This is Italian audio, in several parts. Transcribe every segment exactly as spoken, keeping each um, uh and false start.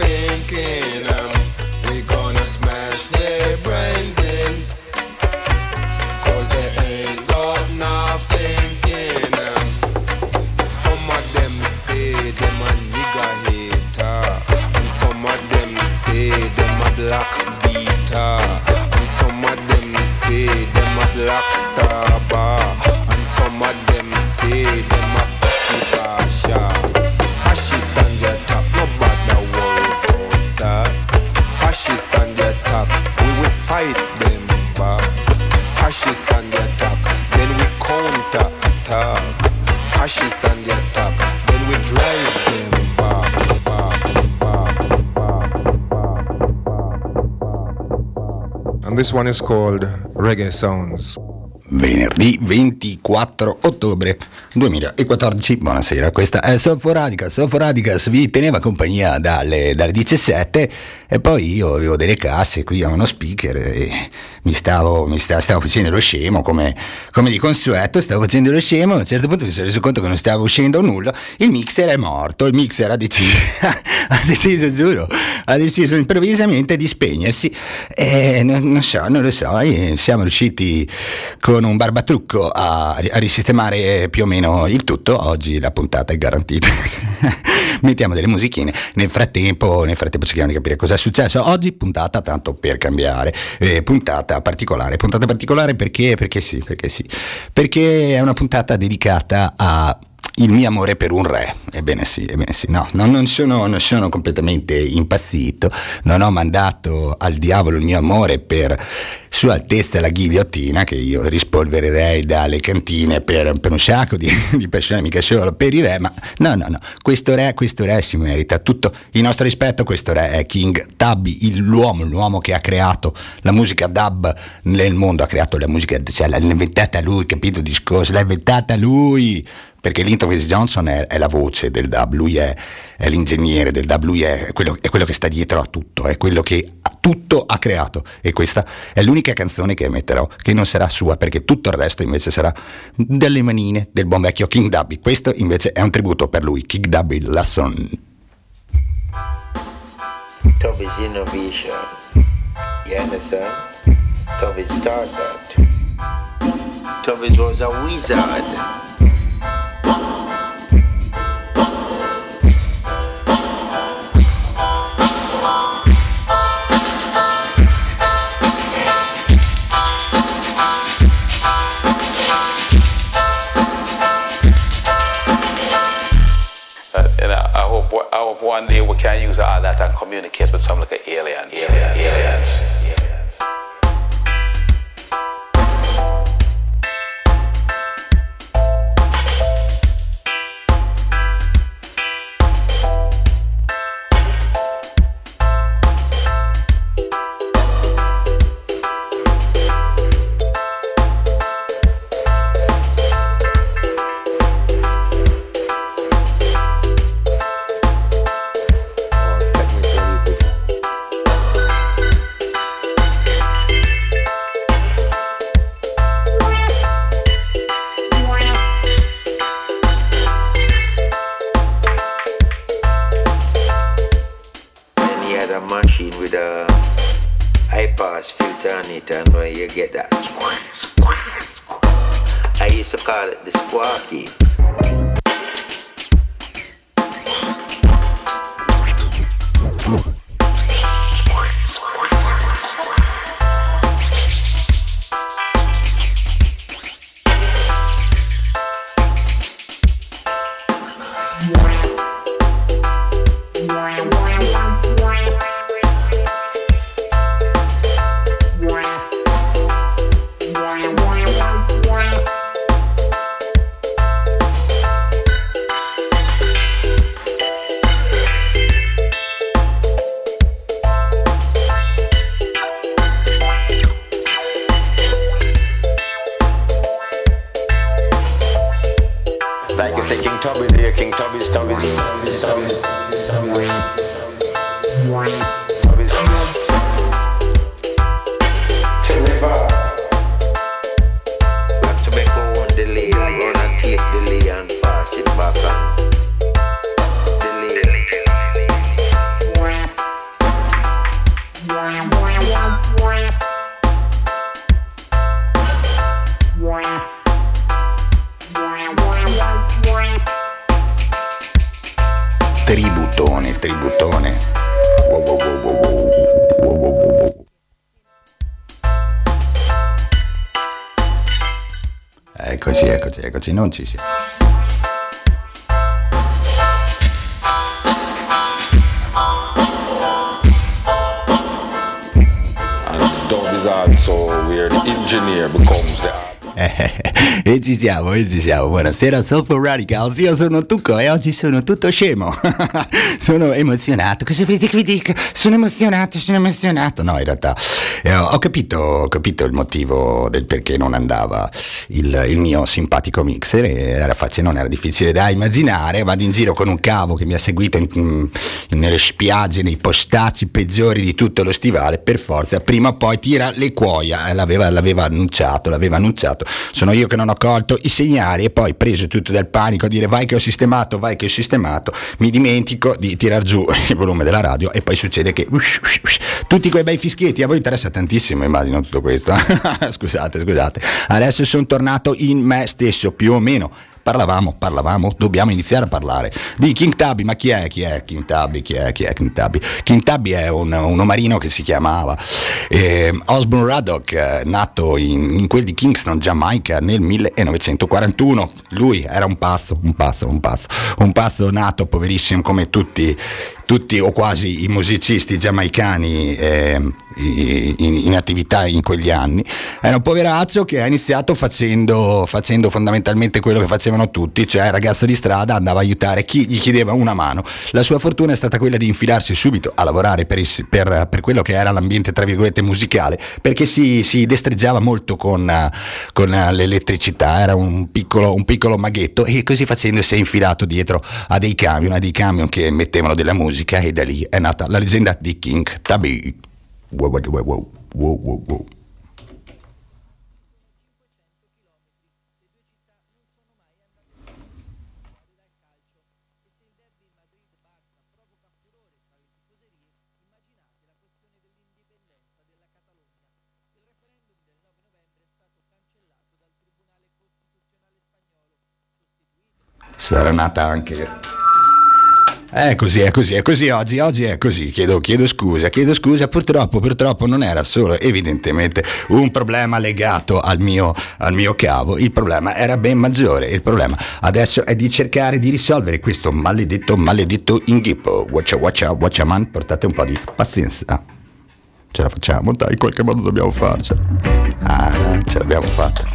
thinking um, we gonna smash their brains in, cause they ain't got nothing in um. Some of them say them a nigga hater, and some of them say them a black beater, and some of them say them a black star bar, and some of them say them a Pasha. Fascists on the top, nobody worry about that. Fascists on the top, we will fight them back. Fascists on the top, then we counter attack. Fascists on the top, then we drive them back, back, back. And this one is called Reggae Sounds. Venerdì ventiquattro ottobre duemilaquattordici, buonasera, questa è Soffo Radicals. Soffo Radicals vi teneva compagnia dalle, dalle diciassette e poi io avevo delle casse qui a uno speaker e mi stavo, mi sta, stavo facendo lo scemo come, come di consueto, stavo facendo lo scemo, a un certo punto mi sono reso conto che non stava uscendo nulla, il mixer è morto, il mixer ha deciso, ha deciso, giuro, ha deciso improvvisamente di spegnersi e non, non so, non lo so, siamo riusciti con un barbatrucco a, a risistemare più o meno il tutto. Oggi la puntata è garantita. Mettiamo delle musichine nel frattempo, nel frattempo cerchiamo di capire cosa è successo oggi. Puntata tanto per cambiare, eh, puntata particolare, puntata particolare perché perché sì, perché sì, perché è una puntata dedicata a il mio amore per un re. Ebbene sì, ebbene sì, no, no non, sono, non sono completamente impazzito, non ho mandato al diavolo il mio amore per Sua Altezza la Ghigliottina, che io rispolvererei dalle cantine per, per un sacco di, di persone, mica solo per i re, ma no, no, no, questo re, questo re si merita tutto il nostro rispetto, questo re è King Tubby, l'uomo, l'uomo che ha creato la musica dub nel mondo, ha creato la musica, cioè l'ha inventata lui, capito il discorso, l'ha inventata lui, perché Linval Thompson è, è la voce del dub, lui è, è l'ingegnere del dub, lui è quello, è quello che sta dietro a tutto, è quello che tutto ha creato, e questa è l'unica canzone che emetterò che non sarà sua, perché tutto il resto invece sarà delle manine del buon vecchio King Tubby. Questo invece è un tributo per lui, King Tubby Lasson. Tubby's innovation, you understand? Tubby started that. Tubby was a wizard. One day we can use all that and communicate with some like an alien, alien, alien, alien. alien. Delay and pass it back on. Delay. aperte il bottone. Wow, wow, wow, wow, wow. Wow, wow, wow, wow. Eccoci, eccoci, eccoci, non ci siamo. E ci siamo, e ci siamo. Buonasera, Soulful Radicals. Io sono Tucco e oggi sono tutto scemo. Sono emozionato. Cosa volete che vi dica? Sono emozionato, sono emozionato. No, in realtà eh, ho capito, ho capito il motivo del perché non andava il, il mio simpatico mixer. Era facile, non era difficile da immaginare. Vado in giro con un cavo che mi ha seguito in, in, nelle spiagge, nei postacci peggiori di tutto lo stivale. Per forza, prima o poi tira le cuoia. L'aveva, l'aveva annunciato, l'aveva annunciato. Sono io che non ho colto i segnali e poi, preso tutto dal panico a dire vai che ho sistemato, vai che ho sistemato, mi dimentico di tirar giù il volume della radio e poi succede che ush, ush, ush, tutti quei bei fischietti. A voi interessa tantissimo, immagino, tutto questo. Scusate, scusate. Adesso sono tornato in me stesso, più o meno. Parlavamo, parlavamo, dobbiamo iniziare a parlare di King Tubby. Ma chi è, chi è King Tubby, chi è, chi è King Tubby? King Tubby è un, un omarino che si chiamava eh, Osborne Raddock, nato in, in quel di Kingston, Giamaica, nel millenovecentoquarantuno. Lui era un pazzo, un pazzo, un pazzo, un pazzo nato, poverissimo, come tutti tutti o quasi i musicisti giamaicani eh, in, in attività in quegli anni. Era un poveraccio che ha iniziato facendo, facendo fondamentalmente quello che facevano tutti, cioè ragazzo di strada, andava a aiutare chi gli chiedeva una mano. La sua fortuna è stata quella di infilarsi subito a lavorare per, il, per, per quello che era l'ambiente tra virgolette musicale, perché si, si destreggiava molto con, con l'elettricità, era un piccolo, un piccolo maghetto, e così facendo si è infilato dietro a dei camion, a dei camion che mettevano della musica. E da lì è nata la leggenda di King Tubby. Wow, wow, wow, wow, wow, wow. Sarà nata anche... È così, è così, è così, oggi, oggi è così, chiedo, chiedo scusa, chiedo scusa, purtroppo, purtroppo non era solo evidentemente un problema legato al mio, al mio cavo, il problema era ben maggiore, il problema adesso è di cercare di risolvere questo maledetto, maledetto inghippo. Watcha, watcha, watcha man, portate un po' di pazienza, ce la facciamo, dai, in qualche modo dobbiamo farcela, ah, ce l'abbiamo fatta.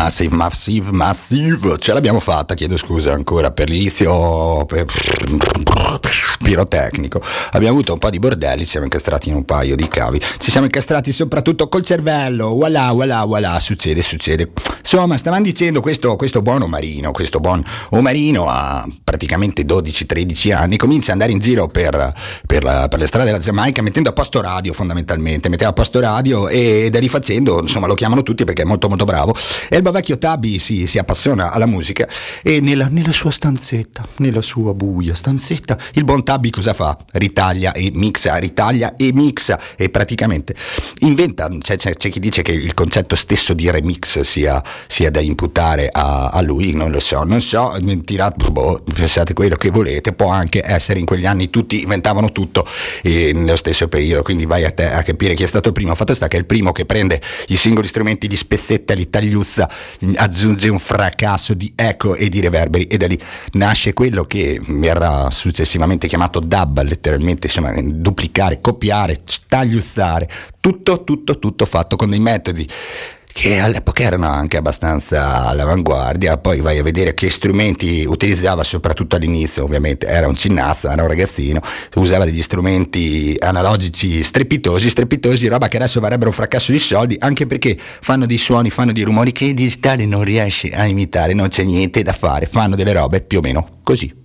Massive, Massive, Massive. Ce l'abbiamo fatta, chiedo scusa ancora per l'inizio per... pirotecnico. Abbiamo avuto un po' di bordelli, ci siamo incastrati in un paio di cavi, ci siamo incastrati soprattutto col cervello. Voilà, voilà, voilà, succede, succede. Insomma, stavamo dicendo questo, questo buon omarino, questo buon omarino a praticamente dodici tredici anni comincia ad andare in giro per, per, la, per le strade della Giamaica mettendo a posto radio, fondamentalmente, metteva a posto radio ed è rifacendo, insomma lo chiamano tutti perché è molto molto bravo. E il vecchio Tubby si, si appassiona alla musica e nella, nella sua stanzetta, nella sua buia stanzetta, il buon Tubby cosa fa? Ritaglia e mixa, ritaglia e mixa e praticamente inventa, c'è, c'è, c'è chi dice che il concetto stesso di remix sia, sia da imputare a, a lui, non lo so, non so, mentirà, boh, pensate quello che volete, può anche essere in quegli anni tutti inventavano tutto eh, nello stesso periodo, quindi vai a, te, a capire chi è stato il primo. Fatto sta che è il primo che prende i singoli strumenti, li spezzetta, li tagliuzza, aggiunge un fracasso di eco e di reverberi e da lì nasce quello che verrà successivamente chiamato dub, letteralmente, insomma, duplicare, copiare, tagliuzzare, tutto, tutto, tutto fatto con dei metodi che all'epoca erano anche abbastanza all'avanguardia. Poi vai a vedere che strumenti utilizzava, soprattutto all'inizio, ovviamente era un cinnazzo, era un ragazzino, usava degli strumenti analogici strepitosi, strepitosi, roba che adesso varrebbero un fracasso di soldi, anche perché fanno dei suoni, fanno dei rumori che in digitale non riesci a imitare, non c'è niente da fare, fanno delle robe più o meno così.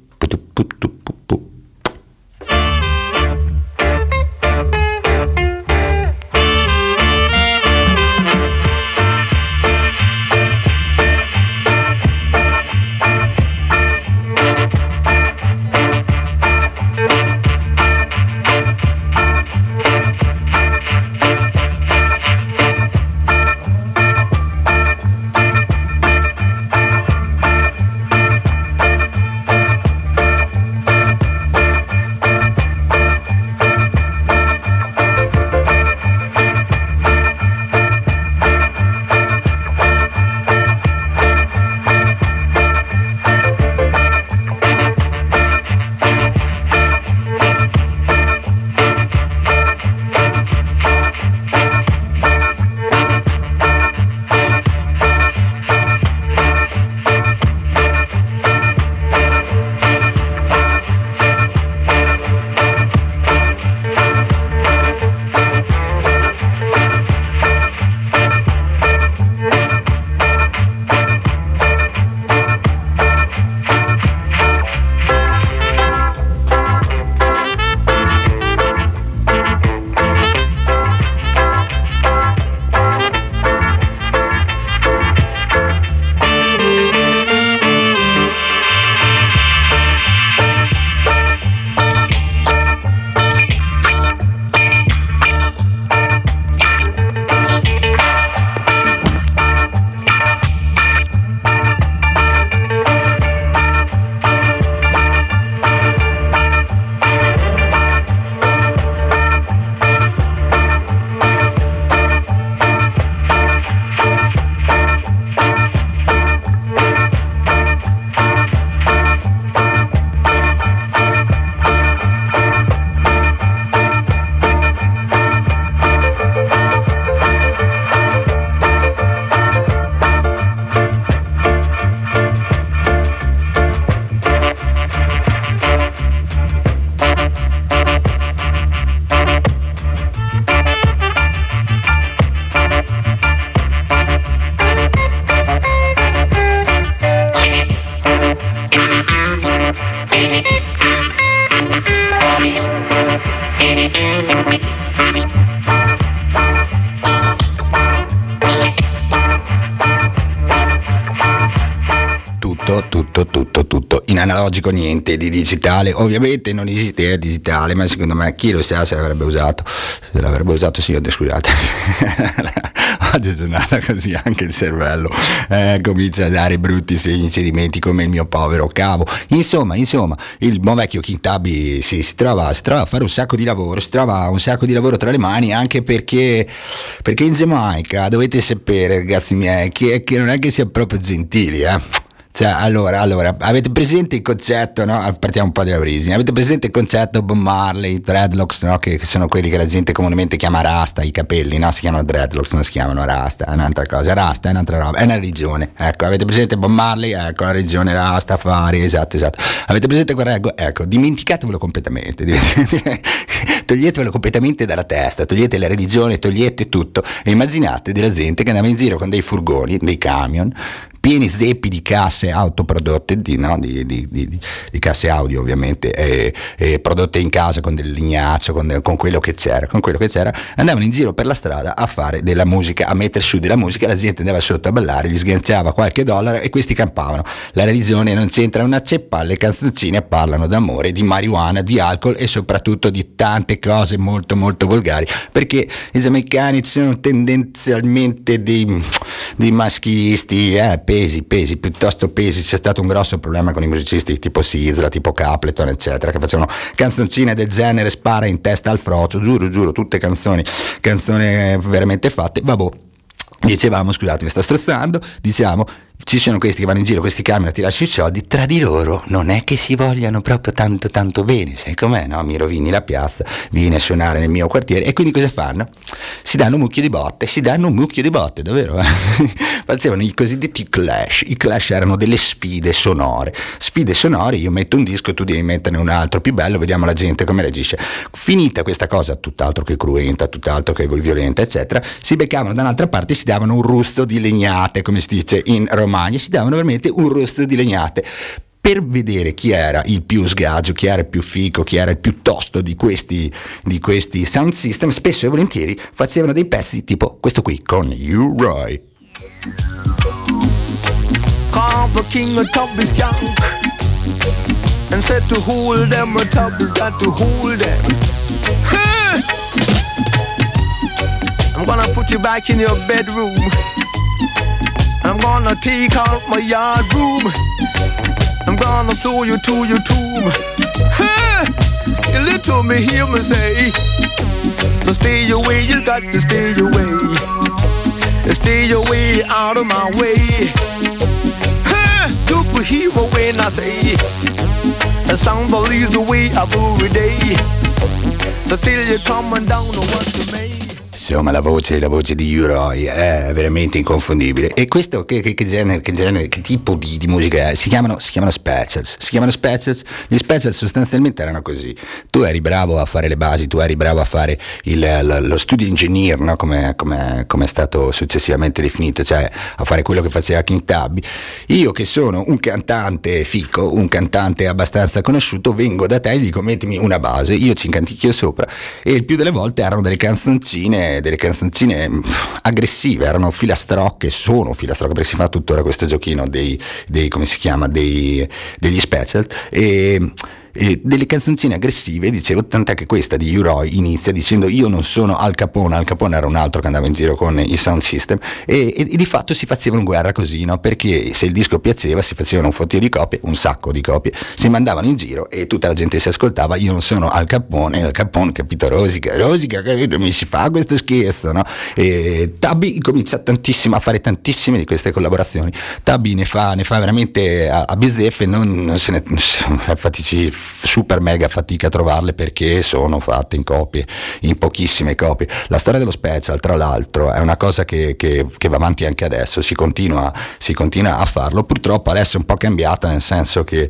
Analogico niente di digitale, ovviamente non esiste digitale, ma secondo me chi lo sa se l'avrebbe usato, se l'avrebbe usato signore, scusate oggi è giornata così, anche il cervello eh, comincia a dare brutti segni, sedimenti come il mio povero cavo. Insomma, insomma, il buon vecchio King Tubby si, si, trova, si trova a fare un sacco di lavoro, si trova un sacco di lavoro tra le mani, anche perché perché in Giamaica dovete sapere, ragazzi miei, che, che non è che sia proprio gentili, eh Cioè, allora, allora, avete presente il concetto, no? Partiamo un po' da origine. Avete presente il concetto Bob Marley, dreadlocks, no? Che sono quelli che la gente comunemente chiama rasta, i capelli, no? Si chiamano dreadlocks, non si chiamano rasta, è un'altra cosa. Rasta è un'altra roba, è una religione. Ecco, avete presente Bob Marley? Ecco, la religione Rastafari, esatto, esatto. Avete presente quel reggo? Ecco, dimenticatevelo completamente. Toglietevelo completamente dalla testa, togliete la religione, togliete tutto e immaginate della gente che andava in giro con dei furgoni, dei camion pieni zeppi di casse autoprodotte, di, no? di, di, di, di casse audio ovviamente, eh, eh, prodotte in casa con del lignaccio, con, con quello che c'era, con quello che c'era, andavano in giro per la strada a fare della musica, a mettere su della musica, la gente andava sotto a ballare, gli sganciava qualche dollaro e questi campavano. La religione non c'entra una ceppa, le canzoncine parlano d'amore, di marijuana, di alcol e soprattutto di tante cose molto molto volgari, perché i giamaicani sono tendenzialmente dei, dei maschisti, eh, pesi, pesi, piuttosto pesi. C'è stato un grosso problema con i musicisti tipo Sizzla, tipo Capleton, eccetera, che facevano canzoncine del genere spara in testa al frocio, giuro, giuro, tutte canzoni, canzoni veramente fatte, vabbò. Dicevamo, scusate mi sto stressando, diciamo, ci sono questi che vanno in giro, questi camion a tirarci i soldi, tra di loro non è che si vogliano proprio tanto tanto bene, sai com'è, no? Mi rovini la piazza, vieni a suonare nel mio quartiere, e quindi cosa fanno? Si danno un mucchio di botte, si danno un mucchio di botte, davvero? Facevano i cosiddetti clash, i clash erano delle sfide sonore, sfide sonore, io metto un disco, tu devi metterne un altro più bello, vediamo la gente come reagisce. Finita questa cosa tutt'altro che cruenta, tutt'altro che violenta, eccetera, si beccavano da un'altra parte, si davano un rusto di legnate, come si dice in Romagna, si davano veramente un rusto di legnate per vedere chi era il più sgaggio, chi era il più fico, chi era il più tosto di questi, di questi sound system. Spesso e volentieri facevano dei pezzi tipo questo qui con U-Roy. I'm gonna put you back in your bedroom. I'm gonna take out my yard broom. I'm gonna throw you to your tomb. You little me hear me say, so stay away, you got to stay away. Stay away out of my way. Superhero when I say, the sound believes the way I do every day. So till you coming down on what you made. Insomma la voce, la voce di U-Roy è veramente inconfondibile. E questo che, che, che genere, che genere, che tipo di, di musica è? Si chiamano, si chiamano specials, si chiamano specials. Gli specials sostanzialmente erano così: tu eri bravo a fare le basi, tu eri bravo a fare il, lo studio engineer, no? Come, come, come è stato successivamente definito, cioè a fare quello che faceva King Tubby. Io che sono un cantante fico, un cantante abbastanza conosciuto, vengo da te e dico mettimi una base, io ci incanticchio sopra, e il più delle volte erano delle canzoncine, delle canzoncine aggressive, erano filastrocche, sono filastrocche perché si fa tuttora questo giochino dei, dei come si chiama, dei, degli special, e E delle canzoncine aggressive, dicevo, tant'è che questa di U-Roy inizia dicendo io non sono Al Capone. Al Capone era un altro che andava in giro con il sound system e, e, e di fatto si facevano guerra così, no? Perché se il disco piaceva si facevano un fottio di copie, un sacco di copie, si mandavano in giro e tutta la gente si ascoltava io non sono Al Capone, Al Capone, capito, rosica, rosica, capito, mi si fa questo scherzo, no? E Tubby comincia tantissimo a fare tantissime di queste collaborazioni, Tubby ne fa, ne fa veramente a, a bizzeffe, non, non se ne, infatti ci super mega fatica a trovarle perché sono fatte in copie, in pochissime copie. La storia dello special tra l'altro è una cosa che, che, che va avanti anche adesso, si continua, si continua a farlo, purtroppo adesso è un po' cambiata nel senso che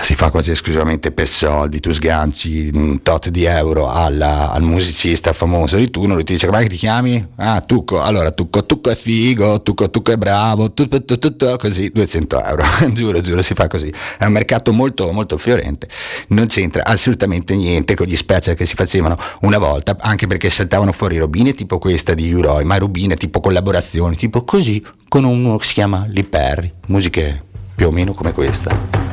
si fa quasi esclusivamente per soldi, tu sganci un tot di euro alla, al musicista famoso di turno, lui ti dice come ti chiami? Ah, Tucco, allora Tucco, Tucco è figo, Tucco, Tucco è bravo, tutto, tutto, tutto, così duecento euro, giuro, giuro, si fa così, è un mercato molto molto fiorente, non c'entra assolutamente niente con gli special che si facevano una volta, anche perché saltavano fuori robine tipo questa di U-Roy, ma robine tipo collaborazioni, tipo così, con uno che si chiama Lee Perry, musiche più o meno come questa.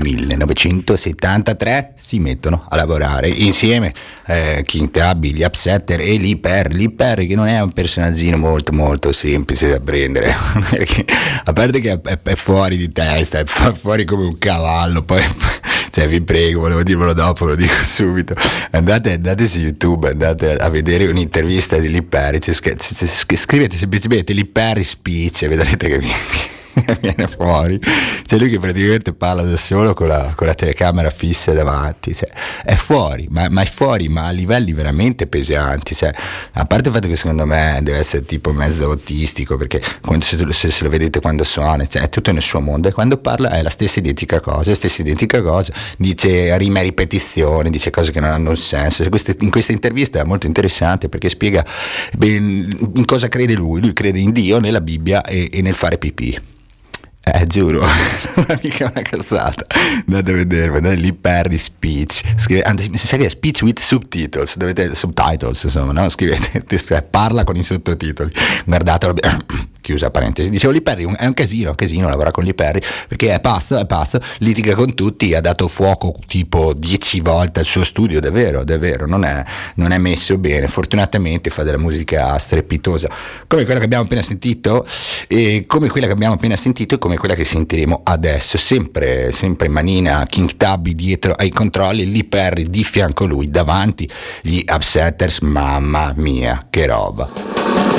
millenovecentosettantatré si mettono a lavorare insieme eh, King Tubby, gli Upsetter e Lee Perry. Lee Perry che non è un personaggino molto molto semplice da prendere perché a parte che è, è fuori di testa, è fuori come un cavallo, poi cioè vi prego, volevo dirvelo dopo, lo dico subito, andate, andate su YouTube, andate a vedere un'intervista di Lee Perry, cioè, scrivete semplicemente Lee Perry speech e vedrete che vi viene fuori, cioè lui che praticamente parla da solo con la, con la telecamera fissa davanti, cioè, è fuori, ma, ma è fuori, ma a livelli veramente pesanti, cioè, a parte il fatto che secondo me deve essere tipo mezzo autistico, perché quando, se, se lo vedete quando suona, cioè, è tutto nel suo mondo, e quando parla è la stessa identica cosa, la stessa identica cosa, dice rime e ripetizioni, dice cose che non hanno un senso. Queste, in questa intervista è molto interessante perché spiega ben, in cosa crede lui, lui crede in Dio, nella Bibbia e, e nel fare pipì. Eh, giuro, non è mica una cazzata. Andate a vedervi, andate lì per speech. Scrive, and, sai che speech with subtitles, dovete subtitles, insomma, no? Scrivete, parla con i sottotitoli. Guardatelo. Chiusa parentesi, dicevo Lee Perry è un casino, un casino lavora con Lee Perry perché è pazzo, è pazzo, litiga con tutti, ha dato fuoco tipo dieci volte al suo studio, davvero, davvero, non è, non è messo bene, fortunatamente fa della musica strepitosa, come quella che abbiamo appena sentito e come quella che abbiamo appena sentito e come quella che sentiremo adesso, sempre, sempre manina King Tubby dietro ai controlli, Lee Perry di fianco a lui, davanti gli Upsetters, mamma mia, che roba!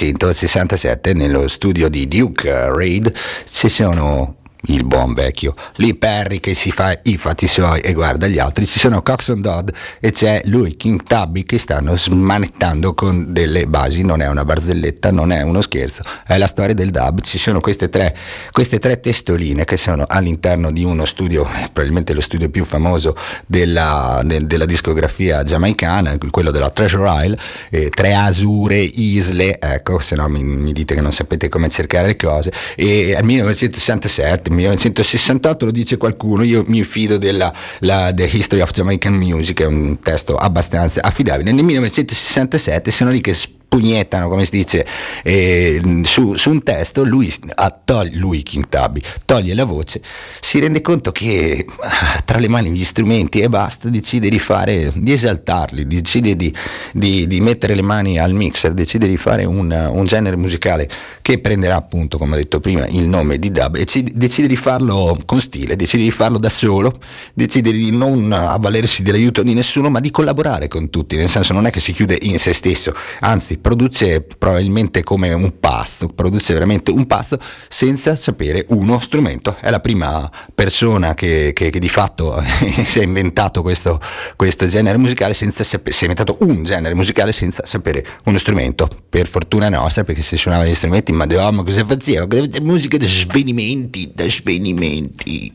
millenovecentosessantasette nello studio di Duke Reid ci sono il buon vecchio Lee Perry che si fa i fatti suoi e guarda gli altri, ci sono Coxsone Dodd e c'è lui King Tubby che stanno smanettando con delle basi. Non è una barzelletta, non è uno scherzo, è la storia del dub. Ci sono queste tre, queste tre testoline che sono all'interno di uno studio, probabilmente lo studio più famoso della, de, della discografia giamaicana, quello della Treasure Isle, eh, tre asure isle, ecco, se no mi, mi dite che non sapete come cercare le cose. E nel millenovecentosessantasette millenovecentosessantotto lo dice qualcuno, io mi fido della la, The History of Jamaican Music, è un testo abbastanza affidabile. Nel millenovecentosessantasette sono lì che pugnettano, come si dice, eh, su, su un testo. Lui, a toglie, lui King Tubby toglie la voce, si rende conto che ah, tra le mani gli strumenti e basta, decide di fare, di esaltarli, decide di, di, di mettere le mani al mixer, decide di fare un, un genere musicale che prenderà appunto, come ho detto prima, il nome di dub, e ci, decide di farlo con stile, decide di farlo da solo, decide di non avvalersi dell'aiuto di nessuno ma di collaborare con tutti, nel senso non è che si chiude in se stesso, anzi produce probabilmente come un pazzo, produce veramente un pazzo senza sapere uno strumento. È la prima persona che, che, che di fatto si è inventato questo, questo genere musicale senza sapere, si è inventato un genere musicale senza sapere uno strumento, per fortuna nostra, perché se suonava gli strumenti, ma Madonna, cosa faceva? Musica da svenimenti, da svenimenti.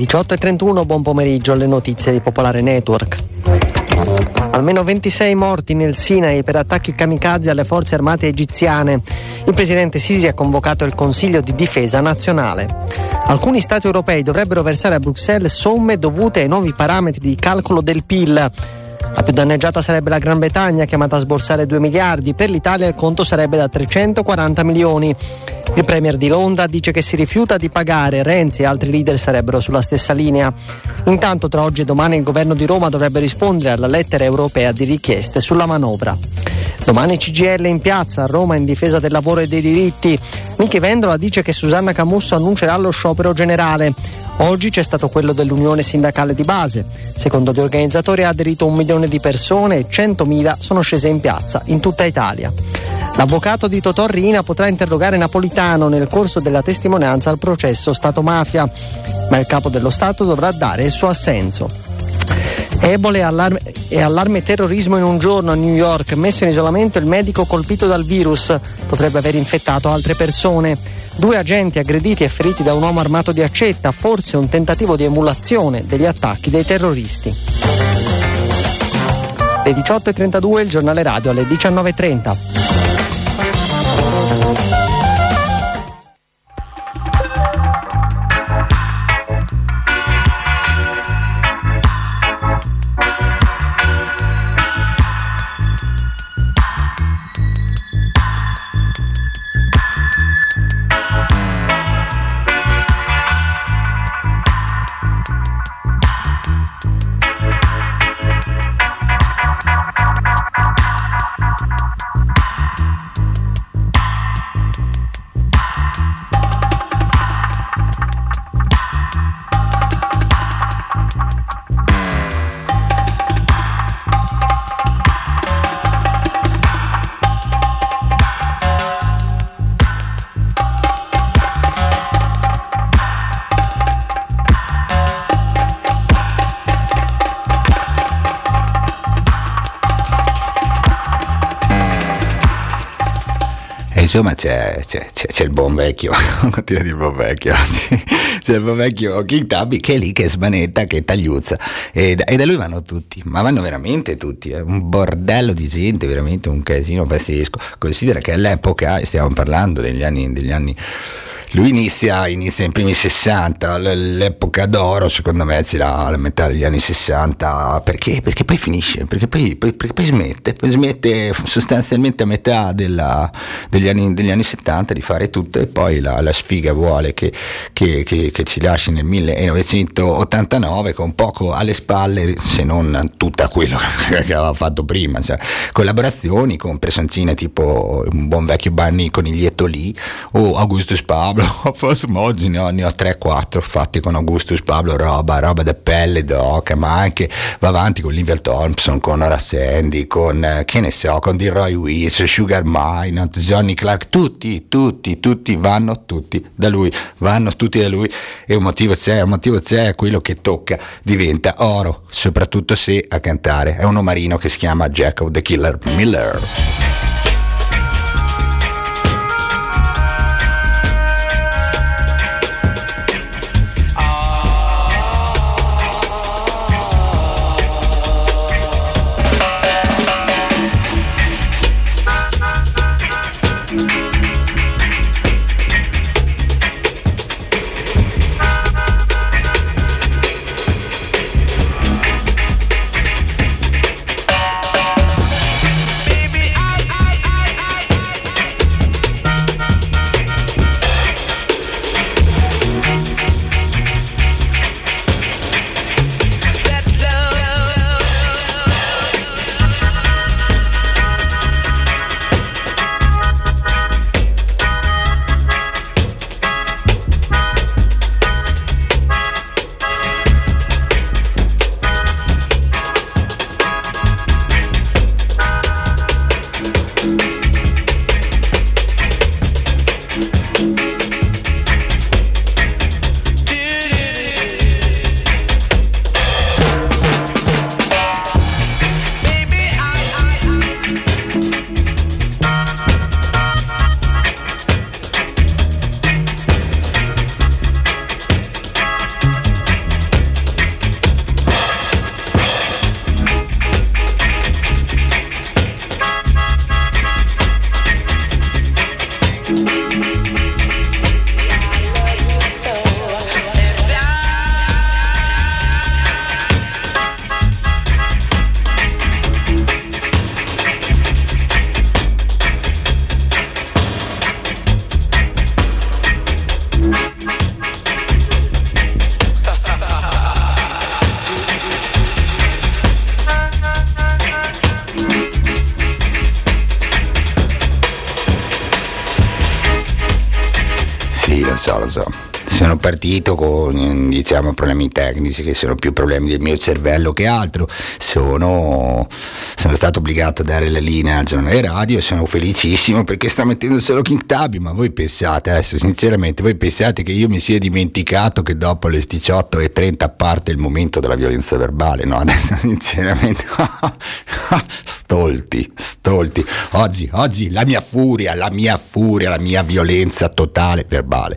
diciotto e trentuno, buon pomeriggio, alle notizie di Popolare Network. Almeno ventisei morti nel Sinai per attacchi kamikaze alle forze armate egiziane. Il presidente Sisi ha convocato il Consiglio di Difesa Nazionale. Alcuni stati europei dovrebbero versare a Bruxelles somme dovute ai nuovi parametri di calcolo del P I L. La più danneggiata sarebbe la Gran Bretagna, chiamata a sborsare due miliardi, per l'Italia il conto sarebbe da trecentoquaranta milioni. Il premier di Londra dice che si rifiuta di pagare, Renzi e altri leader sarebbero sulla stessa linea. Intanto tra oggi e domani il governo di Roma dovrebbe rispondere alla lettera europea di richieste sulla manovra. Domani C G I L in piazza a Roma in difesa del lavoro e dei diritti. Michi Vendola dice che Susanna Camusso annuncerà lo sciopero generale. Oggi c'è stato quello dell'Unione Sindacale di Base. Secondo gli organizzatori ha aderito un milione di persone e centomila sono scese in piazza in tutta Italia. L'avvocato di Totò Riina potrà interrogare Napolitano nel corso della testimonianza al processo Stato-Mafia, ma il capo dello Stato dovrà dare il suo assenso. Ebola e allarme, e allarme terrorismo in un giorno a New York, messo in isolamento il medico colpito dal virus, potrebbe aver infettato altre persone. Due agenti aggrediti e feriti da un uomo armato di accetta, forse un tentativo di emulazione degli attacchi dei terroristi. Le diciotto e trentadue, il giornale radio alle diciannove e trenta. insomma c'è, c'è, c'è, c'è il buon vecchio, continua a dire il buon vecchio, c'è, c'è il buon vecchio King Tubby che è lì, che smanetta, che tagliuzza, e, e da lui vanno tutti, ma vanno veramente tutti, è un bordello di gente, veramente un casino pazzesco. Considera che all'epoca, stiamo parlando degli anni, degli anni lui inizia, inizia in primi sessanta, l'epoca d'oro secondo me ce l'ha alla metà degli anni sessanta, perché? Perché poi finisce, perché poi, poi, perché poi smette, poi smette sostanzialmente a metà della, degli, anni, degli anni settanta di fare tutto, e poi la, la sfiga vuole che, che, che, che ci lasci nel millenovecentottantanove con poco alle spalle, se non tutto quello che aveva fatto prima, cioè, collaborazioni con personcine tipo un buon vecchio Bunny Coniglietto lì o Augustus Pablo. Oggi ne ho, ne ho tre quattro fatti con Augustus Pablo, roba roba da pelle d'oca, ma anche va avanti con Linval Thompson, con Horace Andy, con eh, che ne so, con D-Roy Weiss, Sugar Minott, Johnny Clark, tutti tutti tutti vanno tutti da lui, vanno tutti da lui, e un motivo c'è, un motivo c'è, quello che tocca diventa oro, soprattutto se a cantare è un omarino che si chiama Jack the Killer Miller. Partito con, diciamo, problemi tecnici che sono più problemi del mio cervello che altro, sono sono stato obbligato a dare la linea al giornale radio e sono felicissimo perché sto mettendo solo King Tubby, ma voi pensate adesso, sinceramente, voi pensate che io mi sia dimenticato che dopo le diciotto e trenta parte il momento della violenza verbale? No, adesso sinceramente stolti, stolti oggi, oggi la mia furia, la mia furia, la mia violenza totale verbale.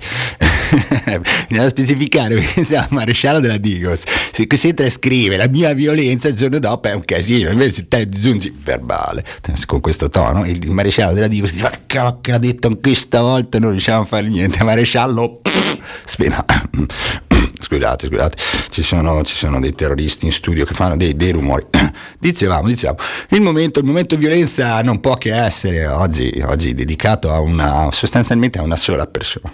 Bisogna specificare perché siamo maresciallo della Digos, se si trascrive la mia violenza il giorno dopo è un casino, invece te aggiungi verbale con questo tono, il maresciallo della Digos dice: cacca, ha detto anche stavolta non riusciamo a fare niente, maresciallo spina. Scusate, scusate, ci sono, ci sono dei terroristi in studio che fanno dei, dei rumori. Dicevamo, diciamo, il momento, il momento violenza non può che essere oggi, oggi dedicato a una, sostanzialmente a una sola persona.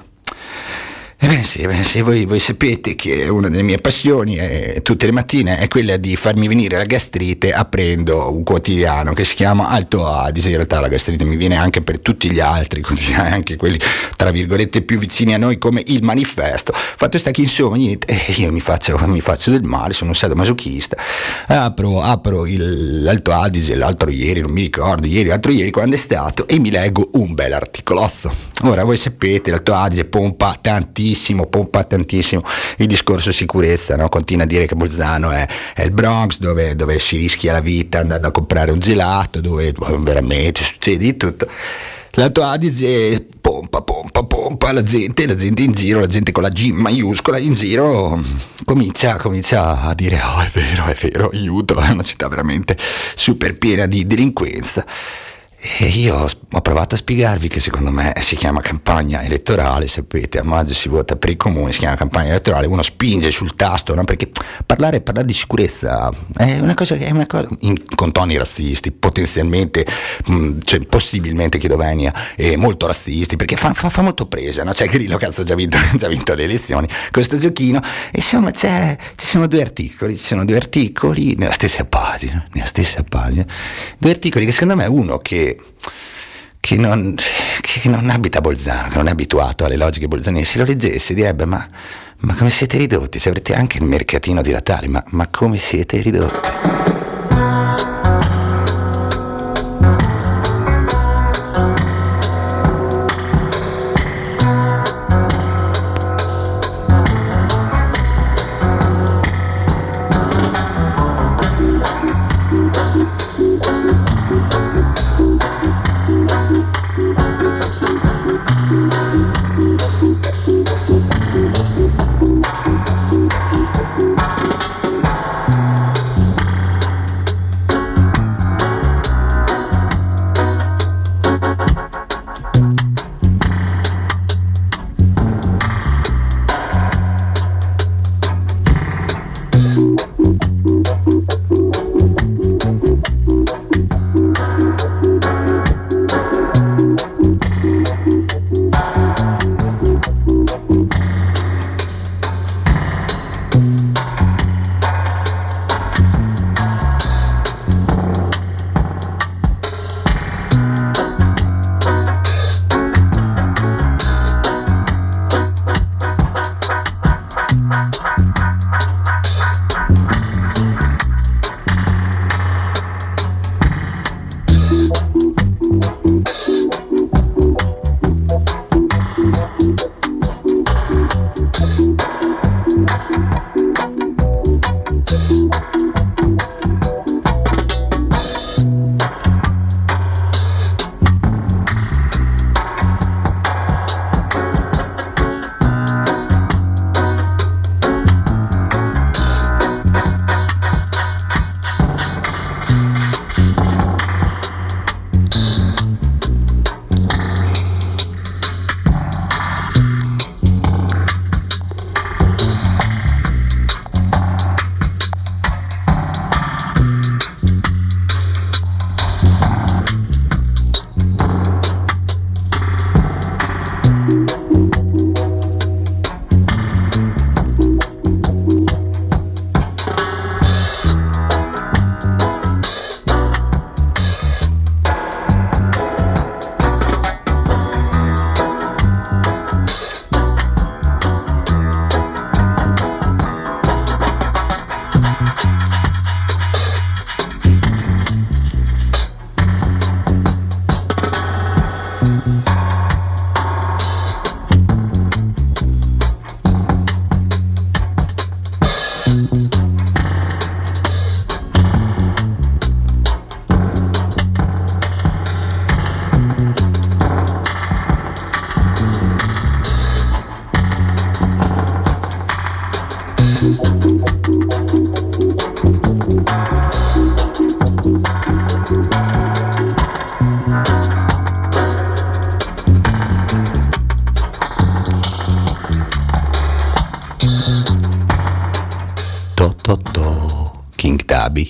Ebbene sì, ebbene sì, voi, voi sapete che una delle mie passioni è, tutte le mattine è quella di farmi venire la gastrite aprendo un quotidiano che si chiama Alto Adige. In realtà la gastrite mi viene anche per tutti gli altri quotidiani, anche quelli tra virgolette più vicini a noi come Il Manifesto. Fatto sta che insomma niente, io mi faccio, mi faccio del male, sono un sadomasochista, apro, apro il, l'Alto Adige l'altro ieri, non mi ricordo, ieri, l'altro ieri quando è stato, e mi leggo un bel articolozzo. Ora voi sapete l'Alto Adige pompa tanti pompa tantissimo il discorso sicurezza, no? Continua a dire che Bolzano è, è il Bronx dove, dove si rischia la vita andando a comprare un gelato, dove veramente succede di tutto. l'Alto Adige pompa, pompa, pompa, la gente, la gente in giro, la gente con la G maiuscola in giro comincia, comincia a dire: oh, è vero, è vero, aiuto, è una città veramente super piena di delinquenza. E io ho provato a spiegarvi che secondo me si chiama campagna elettorale, sapete, a maggio si vota per i comuni, si chiama campagna elettorale, uno spinge sul tasto, no? Perché parlare, parlare di sicurezza è una cosa, è una cosa in, con toni razzisti, potenzialmente, mh, cioè possibilmente, chiedo venia, eh, molto razzisti, perché fa, fa, fa molto presa, no? Cioè Grillo, cazzo, ha già vinto, già vinto le elezioni, questo giochino, insomma, c'è, ci sono due articoli, ci sono due articoli nella stessa pagina, nella stessa pagina, due articoli che secondo me uno che Che non, che non abita a Bolzano, che non è abituato alle logiche bolzanesi, lo leggesse direbbe: ma, ma come siete ridotti, se avrete anche il mercatino di Natale, ma, ma come siete ridotti.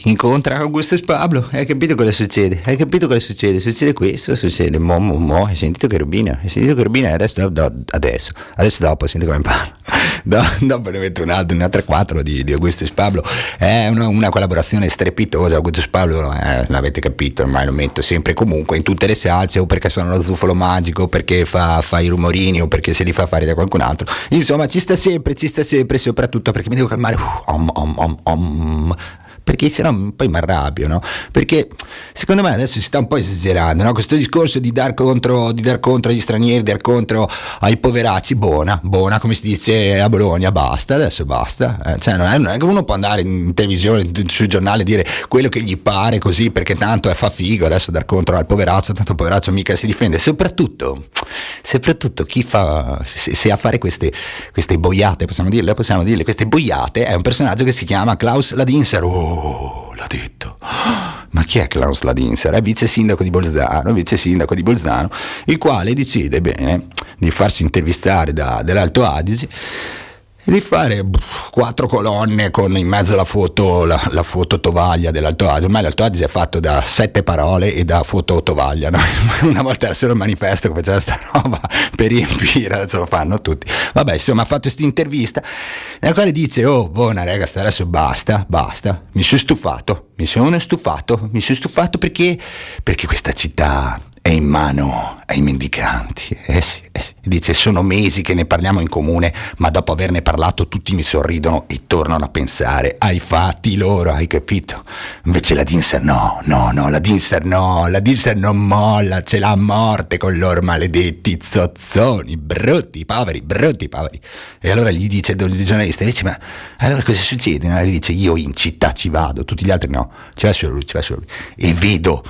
Incontra Augustus Pablo, hai capito cosa succede? Hai capito cosa succede? Succede questo, succede mo mo mo, hai sentito che rubina? Hai sentito che rubina? Adesso, do, adesso, adesso dopo, senti come parla. Do, dopo ne metto un altro, un altro quattro di, di Augustus Pablo, è una, una collaborazione strepitosa. Augustus Pablo, eh, l'avete capito, ormai lo metto sempre comunque in tutte le salse, o perché suona lo zufolo magico, o perché fa, fa i rumorini, o perché se li fa fare da qualcun altro, insomma ci sta sempre, ci sta sempre, soprattutto perché mi devo calmare, uh, om om om om. perché sennò poi mi arrabbio, no? Perché secondo me adesso si sta un po' esagerando, no? Questo discorso di dar contro, di dar contro agli stranieri, dar contro ai poveracci, buona, buona come si dice a Bologna, basta, adesso basta, eh, cioè non è, non è che uno può andare in televisione, sul giornale, dire quello che gli pare così perché tanto è fa figo, adesso dar contro al poveraccio, tanto il poveraccio mica si difende, soprattutto soprattutto chi fa, se, se a fare queste, queste boiate, possiamo dirle, possiamo dirle, queste boiate è un personaggio che si chiama Klaus Ladinser. Oh, l'ha detto. Ma chi è Klaus Ladinser? È vice sindaco di Bolzano, vice sindaco di Bolzano, il quale decide, bene, di farsi intervistare da, dall'Alto Adige e di fare pff, quattro colonne con in mezzo la foto, la, la foto tovaglia dell'Alto Adige. Ormai l'Alto Adige è fatto da sette parole e da foto tovaglia, no? Una volta era solo il manifesto che faceva questa roba per riempire, adesso lo fanno tutti. Vabbè, insomma, ha fatto questa intervista nella quale dice: oh, buona raga, adesso basta, basta, mi sono stufato, mi sono stufato, mi sono stufato perché, perché questa città è in mano ai mendicanti, eh sì, eh sì. Dice: sono mesi che ne parliamo in comune, ma dopo averne parlato tutti mi sorridono e tornano a pensare ai fatti loro, hai capito? Invece Ladinser no, no, no, Ladinser no, Ladinser non molla, ce l'ha a morte con loro maledetti zozzoni, brutti, poveri, brutti, poveri. E allora gli dice il giornalista, invece, ma allora cosa succede? No? E gli dice: io in città ci vado, tutti gli altri no, ci va solo lui, ci va solo lui, e vedo,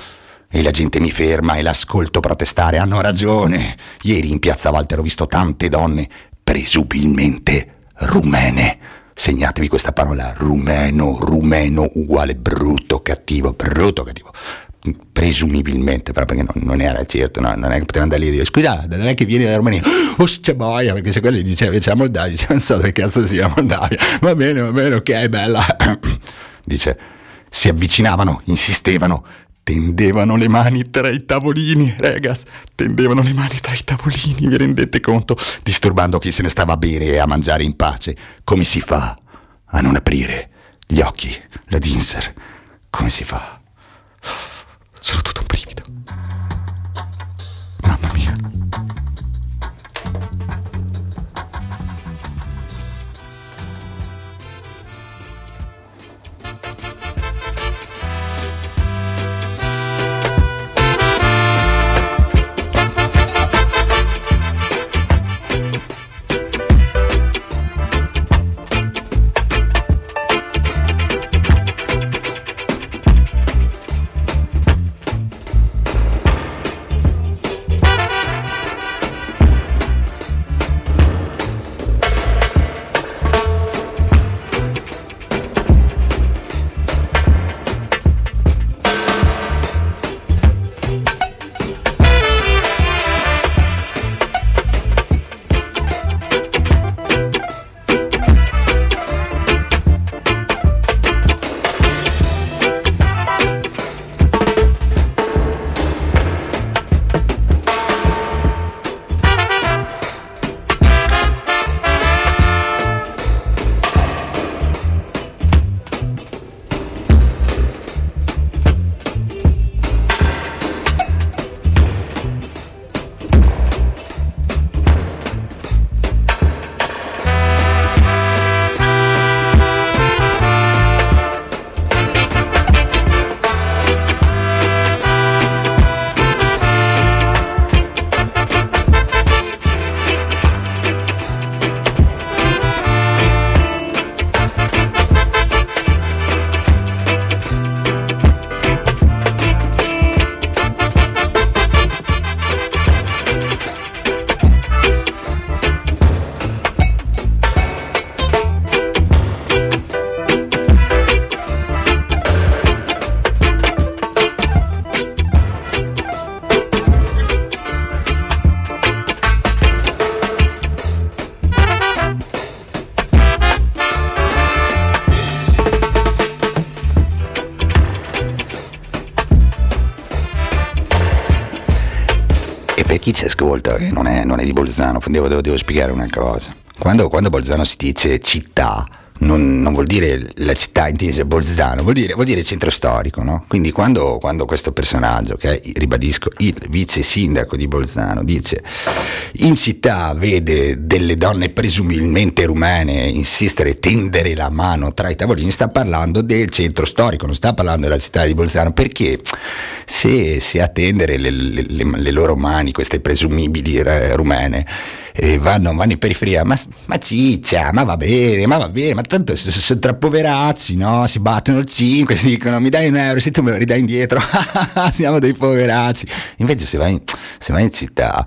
e la gente mi ferma e l'ascolto protestare. Hanno ragione. Ieri in piazza Walter ho visto tante donne, presumibilmente rumene. Segnatevi questa parola, rumeno, rumeno uguale brutto, cattivo, brutto, cattivo. Presumibilmente, però, perché non, non era certo, no? Non è che poteva andare lì e dire: scusate, da dove è che viene dalla Romania? Oh, c'è boia, perché se quello gli diceva invece la Moldavia, dice: non so dove cazzo sia la Moldavia. Va bene, va bene, ok, bella. Dice: si avvicinavano, insistevano, tendevano le mani tra i tavolini, regas, tendevano le mani tra i tavolini, vi rendete conto? Disturbando chi se ne stava a bere e a mangiare in pace. Come si fa a non aprire gli occhi, Ladinser? Come si fa? Sono tutto un brivido. Mamma mia. Ascolta, non è, non è di Bolzano, devo, devo, devo spiegare una cosa. Quando, quando Bolzano si dice città, non, non vuol dire la città intesa Bolzano, vuol dire, vuol dire centro storico, no? Quindi quando, quando questo personaggio, che è, ribadisco, il vice sindaco di Bolzano, dice in città vede delle donne presumibilmente rumene insistere, tendere la mano tra i tavolini, sta parlando del centro storico, non sta parlando della città di Bolzano, perché se, se a tendere le, le, le, le loro mani queste presumibili rumene eh, vanno, vanno in periferia, ma, ma ciccia, ma va bene, ma va bene, ma tanto sono, sono troppo poverazzi, no? Si battono il cinque, si dicono mi dai un euro, se tu me lo ridai indietro, siamo dei poverazzi. Invece se vai in, se vai in città,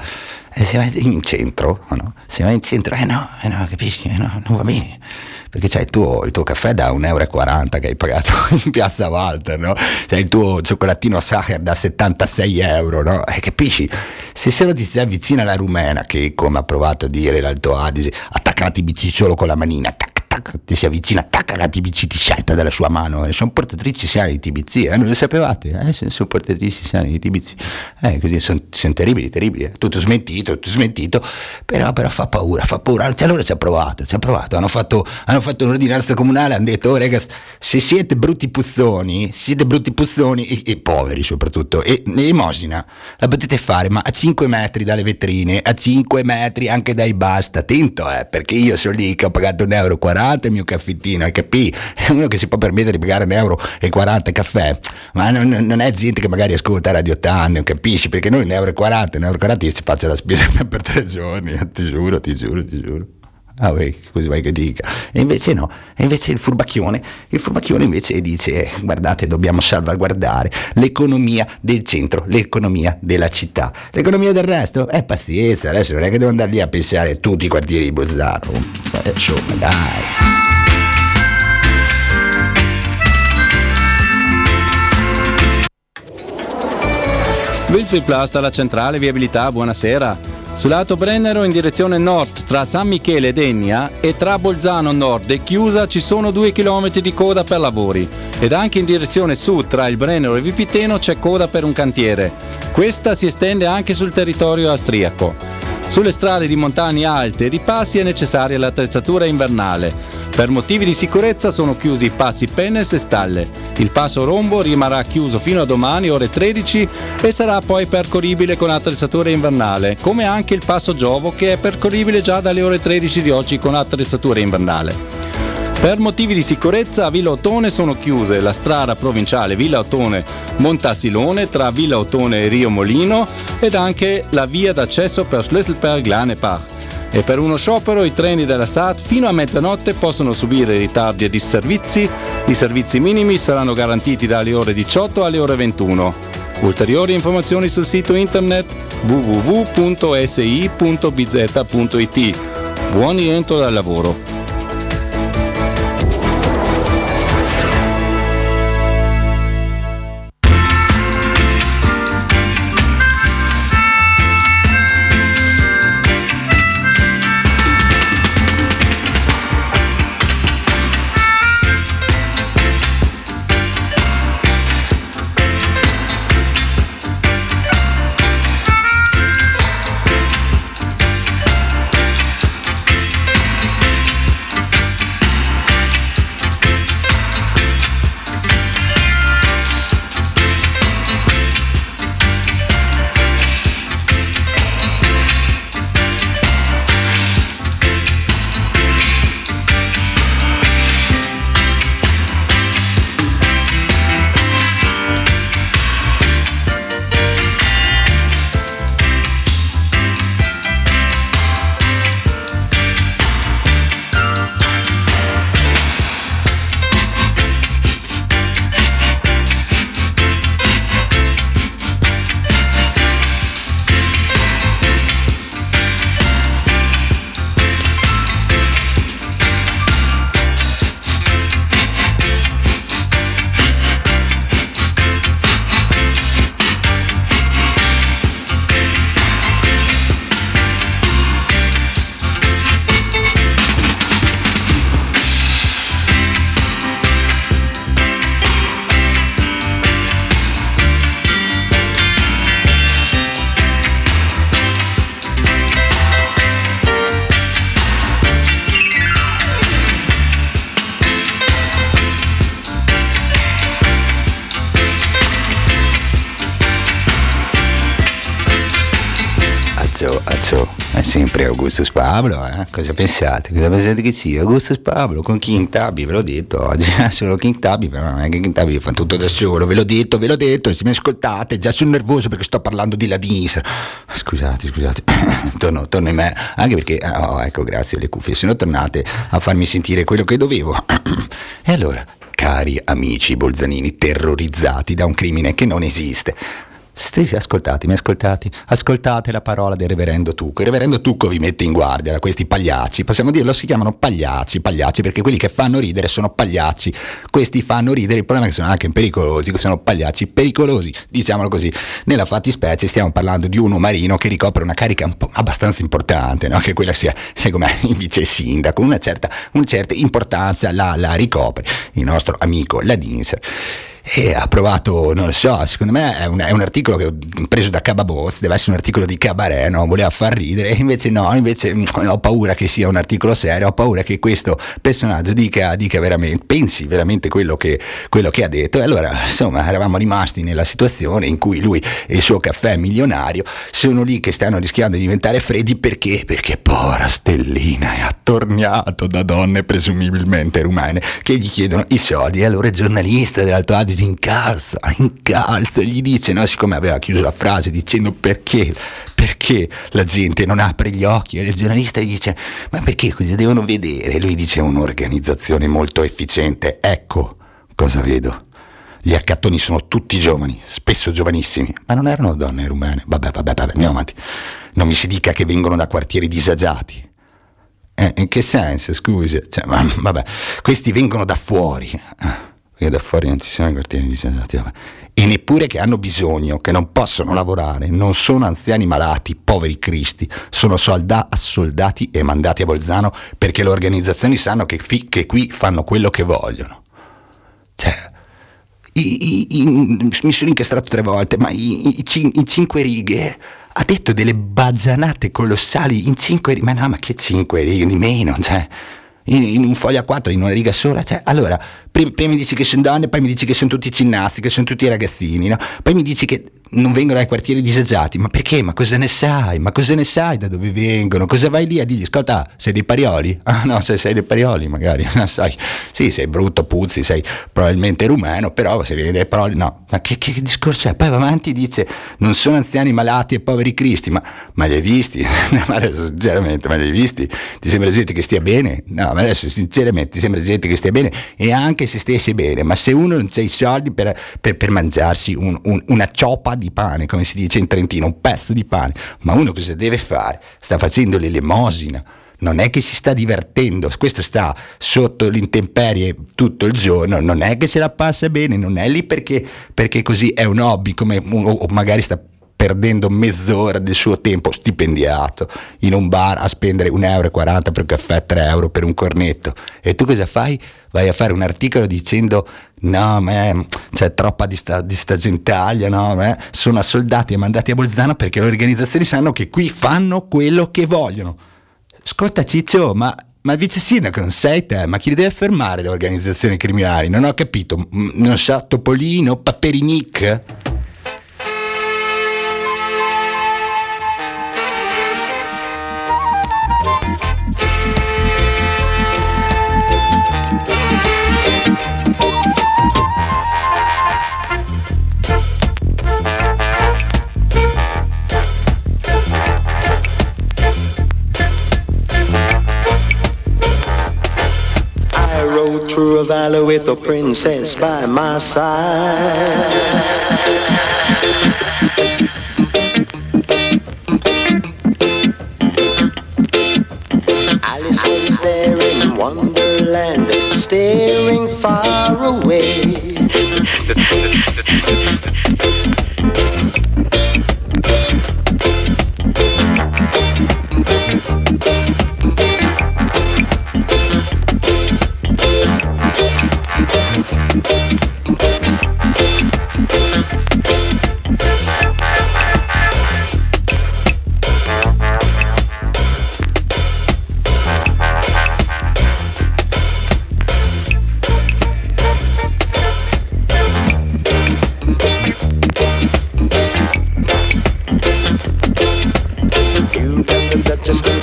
se vai in centro, no? Se vai in centro, eh no, eh no, capisci, eh no, non va bene, perché c'è il tuo, il tuo caffè da un euro e quaranta che hai pagato in Piazza Walter, no? C'è il tuo cioccolatino Sacher da settantasei euro, no? E capisci? Se solo ti si avvicina la rumena, che come ha provato a dire l'Alto Adige, attaccati i bici solo con la manina, tac tac, ti si avvicina, attacca la T B C, ti salta dalla sua mano, eh. Sono portatrici sane di T B C, eh? Non lo sapevate? Eh? Sono portatrici sane di T B C, eh, così sono, sono terribili, terribili, eh? tutto smentito, tutto smentito, però, però fa paura, fa paura, allora, allora ci ha provato, ci ha provato, hanno fatto, hanno fatto un'ordinanza comunale, hanno detto, oh ragazzi, se siete brutti puzzoni, se siete brutti puzzoni e, e poveri soprattutto, e l'elemosina la potete fare, ma a cinque metri dalle vetrine, a cinque metri anche dai basta, attento, eh, perché io sono lì che ho pagato un euro e quaranta il mio caffettino, hai capito? È uno che si può permettere di pagare un euro e quaranta caffè, ma non, non è gente che magari ascolta Radio Tandem, capisci? Perché noi un euro e quaranta, un euro e quaranta io ci faccio la spesa per tre giorni, ti giuro, ti giuro, ti giuro. Ah beh, così vai che dica. E invece no, e invece il furbacchione, il furbacchione invece dice, eh, guardate, dobbiamo salvaguardare l'economia del centro, l'economia della città, l'economia del resto, è eh, pazienza, adesso non è che devo andare lì a pensare a tutti i quartieri di Bolzano, insomma dai. Vilfiplast alla centrale viabilità, buonasera. Sul lato Brennero in direzione nord tra San Michele ed Ennia e tra Bolzano Nord e Chiusa ci sono due chilometri di coda per lavori, ed anche in direzione sud tra il Brennero e Vipiteno c'è coda per un cantiere. Questa si estende anche sul territorio austriaco. Sulle strade di montagne alte e ripassi è necessaria l'attrezzatura invernale. Per motivi di sicurezza sono chiusi i passi Pennes e Stalle. Il passo Rombo rimarrà chiuso fino a domani ore tredici e sarà poi percorribile con attrezzatura invernale, come anche il passo Giovo, che è percorribile già dalle ore tredici di oggi con attrezzatura invernale. Per motivi di sicurezza a Villa Ottone sono chiuse la strada provinciale Villa Ottone-Montassilone tra Villa Ottone e Rio Molino, ed anche la via d'accesso per Schlüsselberg-Lanepach. E per uno sciopero i treni della S A T fino a mezzanotte possono subire ritardi e disservizi. I servizi minimi saranno garantiti dalle ore diciotto alle ore ventuno. Ulteriori informazioni sul sito internet w w w punto s i punto b z punto i t. Buon rientro dal lavoro. Azzo, Azzo, è sempre Augustus Pablo, eh? Cosa pensate? Cosa pensate che sia? Augustus Pablo con King Tubby, ve l'ho detto oggi, solo King Tubby, però non è che King Tubby fa tutto da solo, ve l'ho detto, ve l'ho detto, se mi ascoltate, già sono nervoso perché sto parlando di Ladinser. Scusate, scusate, torno, torno in me, anche perché, oh, ecco, grazie alle cuffie, sono tornate a farmi sentire quello che dovevo. E allora, cari amici bolzanini terrorizzati da un crimine che non esiste, ascoltatemi, ascoltati, ascoltate la parola del reverendo Tucco. Il reverendo Tucco vi mette in guardia da questi pagliacci, possiamo dirlo, si chiamano pagliacci, pagliacci perché quelli che fanno ridere sono pagliacci, questi fanno ridere, il problema è che sono anche pericolosi, sono pagliacci pericolosi, diciamolo così. Nella fattispecie stiamo parlando di uno marino che ricopre una carica un po' abbastanza importante, no? Che quella sia, secondo me, il vice sindaco, una certa, una certa importanza la, la ricopre il nostro amico Ladinser. E ha provato, non lo so, secondo me è un, è un articolo che ho preso da Cababoz, deve essere un articolo di cabaret, no? Voleva far ridere, invece no, invece ho paura che sia un articolo serio, ho paura che questo personaggio dica, dica veramente, pensi veramente quello che, quello che ha detto. E allora, insomma, eravamo rimasti nella situazione in cui lui e il suo caffè milionario sono lì che stanno rischiando di diventare freddi, perché? Perché povera stellina è attorniato da donne presumibilmente rumene che gli chiedono i soldi. E allora il giornalista dell'Alto Adige incalza, incalza, gli dice, no, siccome aveva chiuso la frase dicendo perché, perché la gente non apre gli occhi, e il giornalista gli dice, ma perché cosa devono vedere? E lui dice, un'organizzazione molto efficiente, ecco cosa vedo. Gli accattoni sono tutti giovani, spesso giovanissimi, ma non erano donne rumene, vabbè, vabbè, vabbè, andiamo avanti, non mi si dica che vengono da quartieri disagiati. Eh, in che senso, scusi? Cioè, ma, vabbè, questi vengono da fuori, che da fuori non ci sono i quartieri disagiati, e neppure che hanno bisogno, che non possono lavorare, non sono anziani malati, poveri cristi, sono solda- assoldati e mandati a Bolzano perché le organizzazioni sanno che, fi- che qui fanno quello che vogliono. Cioè, i, i, i, mi sono incastrato tre volte, ma i, i, cin- in cinque righe ha detto delle bagianate colossali, in cinque righe, ma no, ma che cinque righe di meno, cioè... in un foglio a quattro, in una riga sola, cioè, allora prima mi dici che sono donne, poi mi dici che sono tutti cinnazzi, che sono tutti ragazzini, no? Poi mi dici che non vengono dai quartieri disagiati, ma perché? Ma cosa ne sai? Ma cosa ne sai da dove vengono? Cosa vai lì a dirgli? Ascolta, sei dei Parioli? Ah no, se sei dei Parioli magari, non sai, sì, sei brutto, puzzi, sei probabilmente rumeno, però se vieni dai Parioli, no, ma che, che discorso è? Poi va avanti e dice, non sono anziani malati e poveri cristi, ma, ma li hai visti? Ma adesso sinceramente, ma li hai visti? Ti sembra gente che stia bene? No, ma adesso sinceramente ti sembra gente che stia bene, e anche se stesse bene, ma se uno non c'ha i soldi per, per, per mangiarsi un, un, una ciopa di pane, come si dice in Trentino, un pezzo di pane, ma uno cosa deve fare? Sta facendo l'elemosina, non è che si sta divertendo, questo sta sotto l'intemperie tutto il giorno, non è che se la passa bene, non è lì perché, perché così è un hobby, come, o magari sta perdendo mezz'ora del suo tempo stipendiato in un bar a spendere un euro e quaranta per un caffè, tre euro per un cornetto. E tu cosa fai? Vai a fare un articolo dicendo no, ma c'è cioè, troppa di sta, di sta gentaglia, no, ma sono assoldati e mandati a Bolzano perché le organizzazioni sanno che qui fanno quello che vogliono. Ascolta Ciccio, ma Ma il vice sindaco non sei te, ma chi li deve fermare le organizzazioni criminali? Non ho capito, non so, Topolino, Paperinic? Through a valley with a princess by my side. Alice was there in Wonderland, staring far away.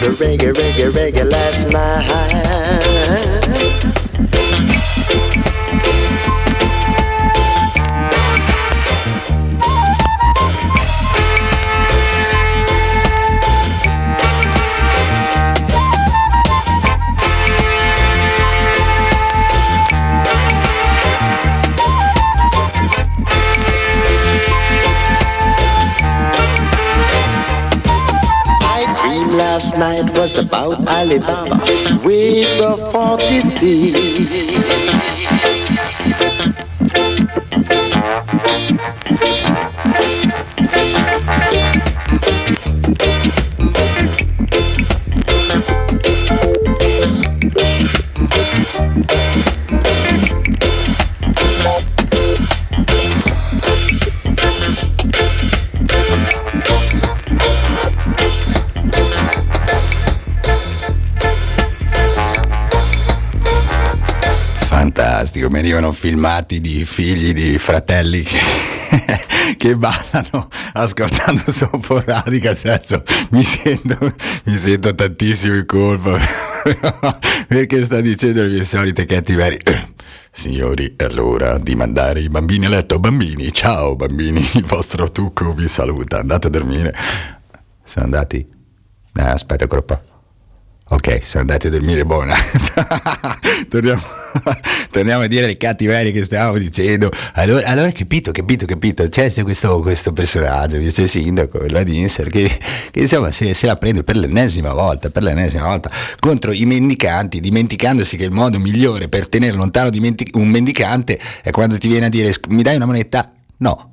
reggae, reggae, reggae, reggae last night. Last night was about Alibaba with the forty thieves. Venivano filmati di figli di fratelli che, che ballano ascoltando Soffo Radica, senso, mi sento mi sento tantissimo in colpa perché sta dicendo le mie solite cattiverie. Signori, allora di mandare i bambini a letto. Bambini, ciao bambini, il vostro Tucco vi saluta, andate a dormire. Sono andati? No, aspetta ancora un po'. Ok, sono andati a dormire, buona. Torniamo, torniamo a dire le cattiverie che stavamo dicendo. Allora, allora capito, capito, capito. C'è questo, questo personaggio, vice sindaco, Ladinser, che, che insomma se, se la prende per l'ennesima volta, per l'ennesima volta, contro i mendicanti, dimenticandosi che il modo migliore per tenere lontano dimentic- un mendicante è quando ti viene a dire mi dai una moneta? No.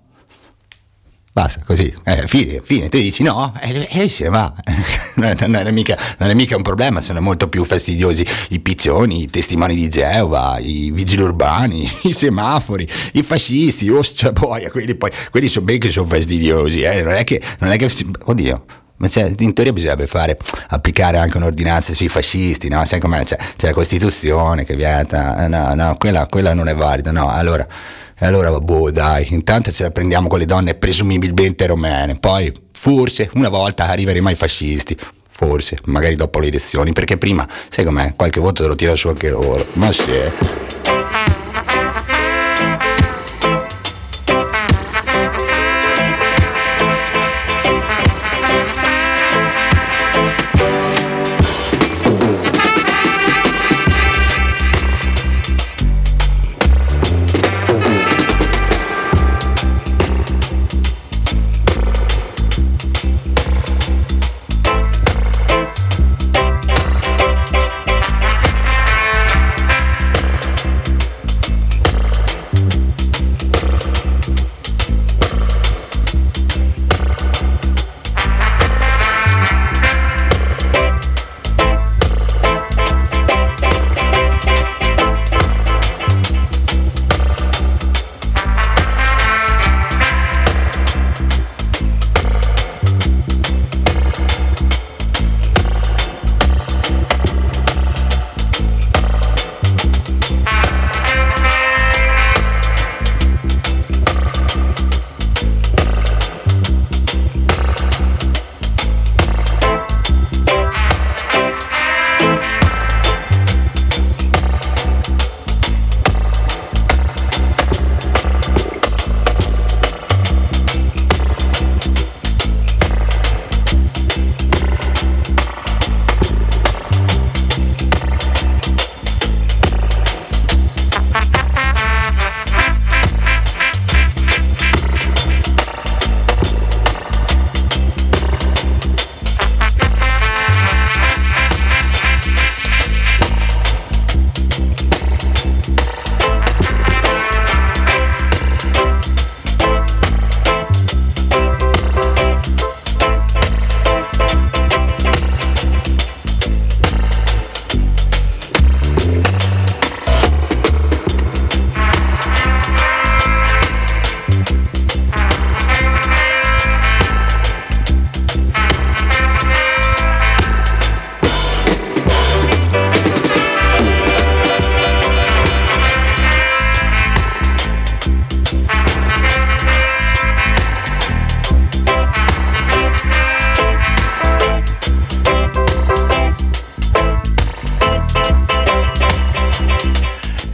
Basta, così, eh, fine, fine, tu dici no, e eh, eh, se ne va, non, non, è mica, non è mica un problema, sono molto più fastidiosi i piccioni, i testimoni di Geova, i vigili urbani, i semafori, i fascisti, ostia boia, quelli poi, quelli sono ben che sono fastidiosi, eh, non è che, non è che, oddio. Ma cioè, in teoria bisognerebbe fare applicare anche un'ordinanza sui fascisti, no? Sai com'è? C'è, c'è la Costituzione che vieta, no, no, quella, quella non è valida, no? Allora, allora, boh, dai, intanto ce la prendiamo con le donne presumibilmente romene, poi forse una volta arriveremo ai fascisti, forse, magari dopo le elezioni, perché prima, sai com'è? Qualche voto te lo tira su anche loro, ma sì.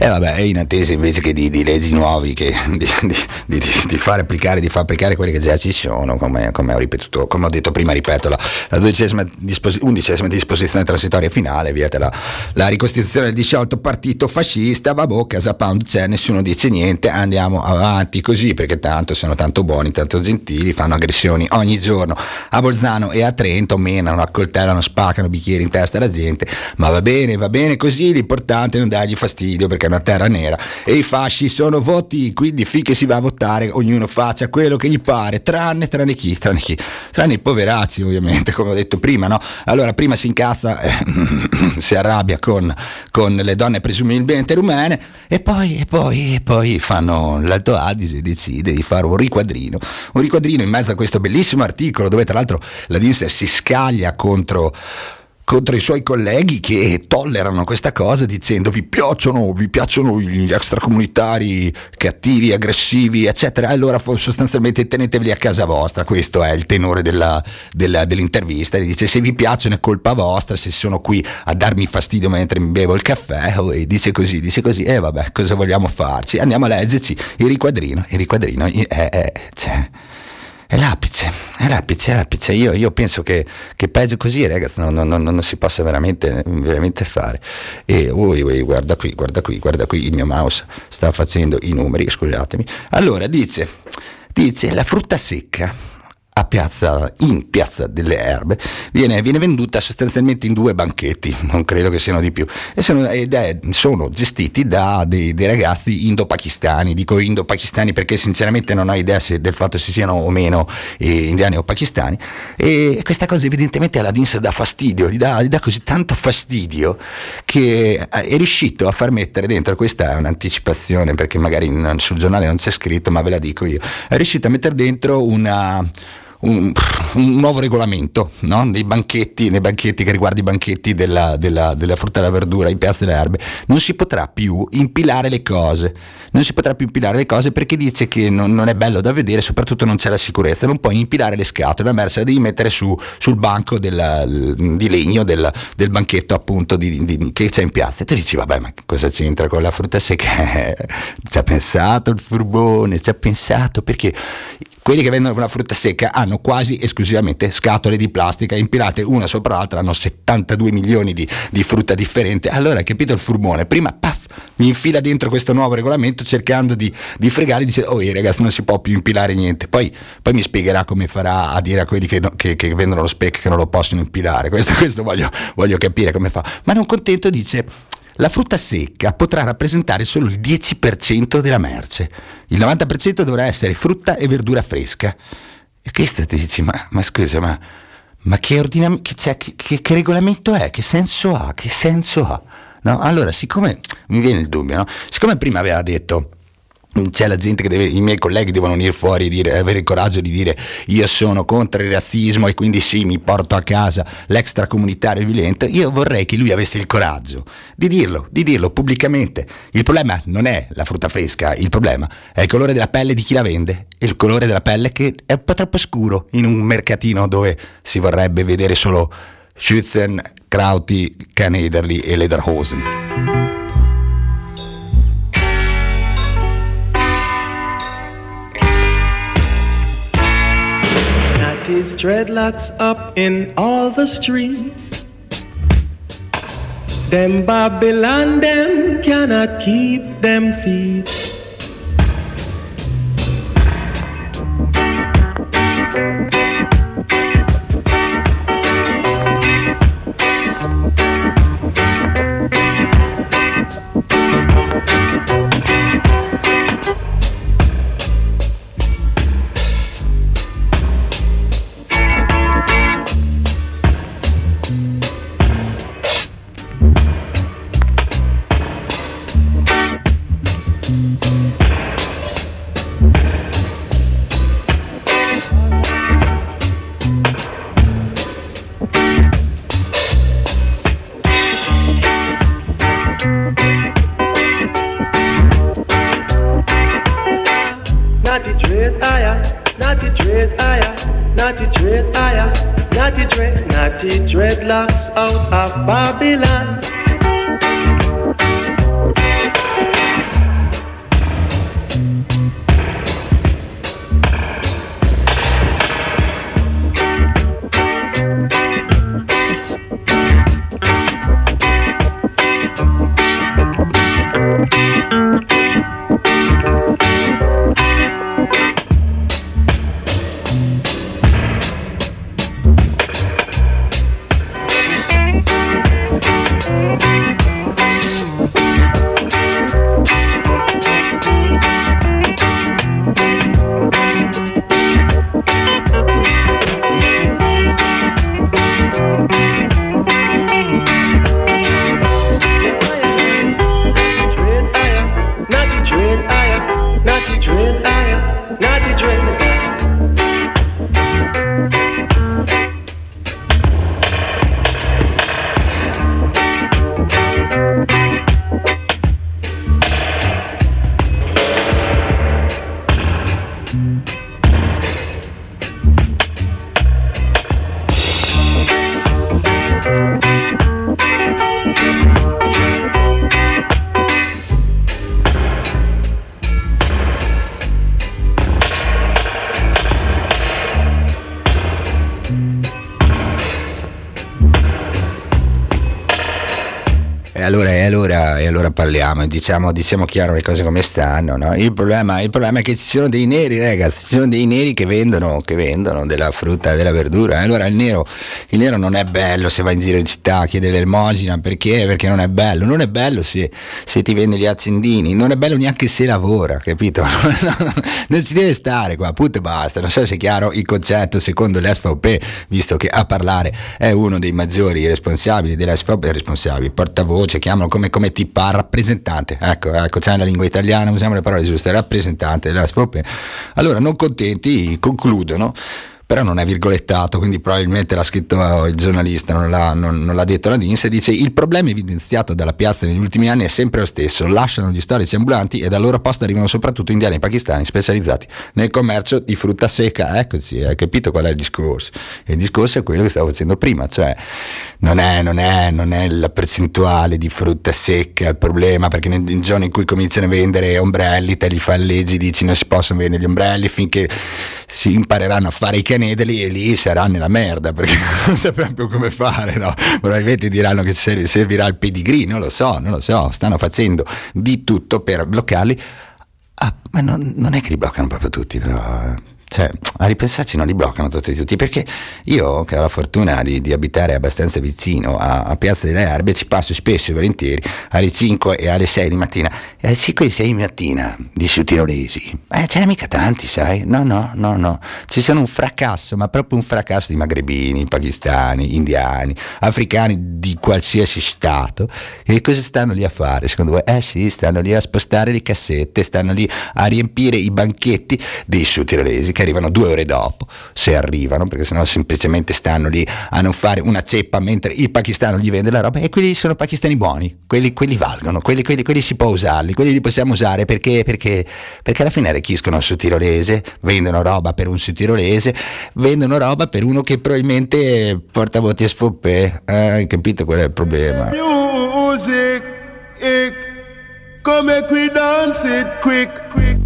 E vabbè, in attesa invece che di, di leggi nuovi, che di, di, di, di far applicare, di far applicare quelle che già ci sono, come, come ho ripetuto, come ho detto prima, ripeto, la, la dodicesima disposi- undicesima disposizione transitoria finale, vieta la, la ricostituzione del disciolto partito fascista, vabbò, Casa Pound c'è, nessuno dice niente, andiamo avanti così, perché tanto sono tanto buoni, tanto gentili, fanno aggressioni ogni giorno a Bolzano e a Trento, menano, accoltellano, spaccano bicchieri in testa alla gente, ma va bene, va bene così, l'importante è non dargli fastidio, perché una terra nera e i fasci sono voti, quindi finché si va a votare ognuno faccia quello che gli pare, tranne tranne chi tranne chi tranne i poveracci, ovviamente, come ho detto prima, no? Allora prima si incazza, eh, si arrabbia con, con le donne presumibilmente rumene, e poi e poi e poi fanno l'Alto Adige e decide di fare un riquadrino un riquadrino in mezzo a questo bellissimo articolo, dove tra l'altro Ladinser si scaglia contro contro i suoi colleghi che tollerano questa cosa, dicendo vi piacciono, vi piacciono gli extracomunitari cattivi, aggressivi, eccetera, allora sostanzialmente teneteveli a casa vostra. Questo è il tenore della, della, dell'intervista. Gli dice: se vi piacciono è colpa vostra, se sono qui a darmi fastidio mentre mi bevo il caffè, e dice così, dice così, e eh, vabbè, cosa vogliamo farci? Andiamo a leggerci il riquadrino, il riquadrino è... è, è È l'apice, è l'apice, è l'apice. Io, io penso che, che peggio così, ragazzi, non, non, non, non si possa veramente, veramente fare. E ui, ui, guarda qui, guarda qui, guarda qui, il mio mouse sta facendo i numeri, scusatemi. Allora, dice, dice la frutta secca a piazza, in Piazza delle Erbe viene, viene venduta sostanzialmente in due banchetti, non credo che siano di più, e sono, ed è, sono gestiti da dei, dei ragazzi indo-pakistani. Dico indo-pakistani perché sinceramente non ho idea se del fatto se siano o meno eh, indiani o pakistani, e questa cosa evidentemente alla Ladinser dà fastidio, gli dà, gli dà così tanto fastidio che è riuscito a far mettere dentro, questa è un'anticipazione perché magari in, sul giornale non c'è scritto, ma ve la dico io, è riuscito a mettere dentro una Un, un nuovo regolamento, no? Dei banchetti, nei banchetti che riguarda i banchetti della, della, della frutta e della verdura in Piazza delle Erbe. Non si potrà più impilare le cose, non si potrà più impilare le cose perché dice che non, non è bello da vedere, soprattutto non c'è la sicurezza, non puoi impilare le scatole, la merce la devi mettere su, sul banco della, di legno del, del banchetto appunto di, di, che c'è in piazza. E tu dici vabbè, ma cosa c'entra con la frutta secca? Ci ha pensato il furbone, ci ha pensato, perché quelli che vendono la frutta secca hanno quasi esclusivamente scatole di plastica impilate una sopra l'altra, hanno settantadue milioni di, di frutta differente. Allora, capito il furbone? Prima, paf, mi infila dentro questo nuovo regolamento cercando di, di fregare, dice, oh ragazzi, non si può più impilare niente. Poi, poi mi spiegherà come farà a dire a quelli che, no, che, che vendono lo speck che non lo possono impilare. Questo, questo voglio, voglio capire come fa. Ma non contento dice: la frutta secca potrà rappresentare solo il dieci per cento della merce, il novanta per cento dovrà essere frutta e verdura fresca. E questo ti dici, ma, ma scusa, ma, ma che, ordinam- che, cioè, che, che, che regolamento è? Che senso ha? Che senso ha? No? Allora, siccome mi viene il dubbio, no? Siccome prima aveva detto c'è la gente che deve, i miei colleghi devono venire fuori e dire, avere il coraggio di dire io sono contro il razzismo e quindi sì, mi porto a casa l'extracomunitario violento, io vorrei che lui avesse il coraggio di dirlo, di dirlo pubblicamente. Il problema non è la frutta fresca, il problema è il colore della pelle di chi la vende, il colore della pelle che è un po' troppo scuro in un mercatino dove si vorrebbe vedere solo Schützen, Krauti, Kanederli e Lederhosen. His dreadlocks up in all the streets. Them Babylon, them cannot keep them feet. Dreadlocks out of Babylon. allora, e allora, e allora parliamo, diciamo, diciamo chiaro le cose come stanno, no? Il problema, il problema è che ci sono dei neri, ragazzi, ci sono dei neri che vendono, che vendono della frutta, della verdura. Allora il nero, il nero non è bello se va in giro in città, chiede l'elemosina, perché? Perché non è bello, non è bello se, se ti vende gli accendini, non è bello neanche se lavora, capito? Non si deve stare qua, punto e basta. Non so se è chiaro il concetto secondo l'S V P, visto che a parlare è uno dei maggiori responsabili dell'S V P, responsabili, portavoce, chiamalo come, come ti pare, rappresentante, ecco, ecco, c'è la lingua italiana, usiamo le parole giuste, rappresentante dell'S V P. Allora, non contenti, concludono, però non è virgolettato, quindi probabilmente l'ha scritto il giornalista, non l'ha, non, non l'ha detto Ladinser, dice: il problema evidenziato dalla piazza negli ultimi anni è sempre lo stesso, lasciano gli storici ambulanti e dal loro posto arrivano soprattutto indiani e pakistani specializzati nel commercio di frutta secca. Eccoci, hai capito qual è il discorso? Il discorso è quello che stavo facendo prima, cioè non è, non è, non è la percentuale di frutta secca il problema, perché nel, nel giorno in cui cominciano a vendere ombrelli, te li fa leggi, dici non si possono vendere gli ombrelli finché si impareranno a fare i canedeli, e lì sarà nella merda perché non sapranno più come fare, no? Probabilmente diranno che servirà il pedigree, non lo so, non lo so, stanno facendo di tutto per bloccarli. Ah, ma non, non è che li bloccano proprio tutti, però, cioè, a ripensarci non li bloccano tutti, tutti, perché io che ho la fortuna di, di abitare abbastanza vicino a, a Piazza delle Erbe, ci passo spesso e volentieri alle cinque e alle sei di mattina, e alle cinque e sei di mattina di su tirolesi, eh, ce n'è mica tanti, sai, no no no no, ci sono un fracasso, ma proprio un fracasso di magrebini, pakistani, indiani, africani di qualsiasi stato. E cosa stanno lì a fare secondo voi? Eh sì, stanno lì a spostare le cassette, stanno lì a riempire i banchetti dei su tirolesi che arrivano due ore dopo, se arrivano, perché sennò semplicemente stanno lì a non fare una ceppa mentre il pakistano gli vende la roba. E quelli sono pakistani buoni, quelli, quelli valgono, quelli, quelli, quelli si può usarli, quelli li possiamo usare, perché, perché, perché alla fine arricchiscono su tirolese, vendono roba per un su tirolese, vendono roba per uno che probabilmente porta voti a sfoppè, eh, capito qual è il problema? Music, ick, come qui dance it quick, quick.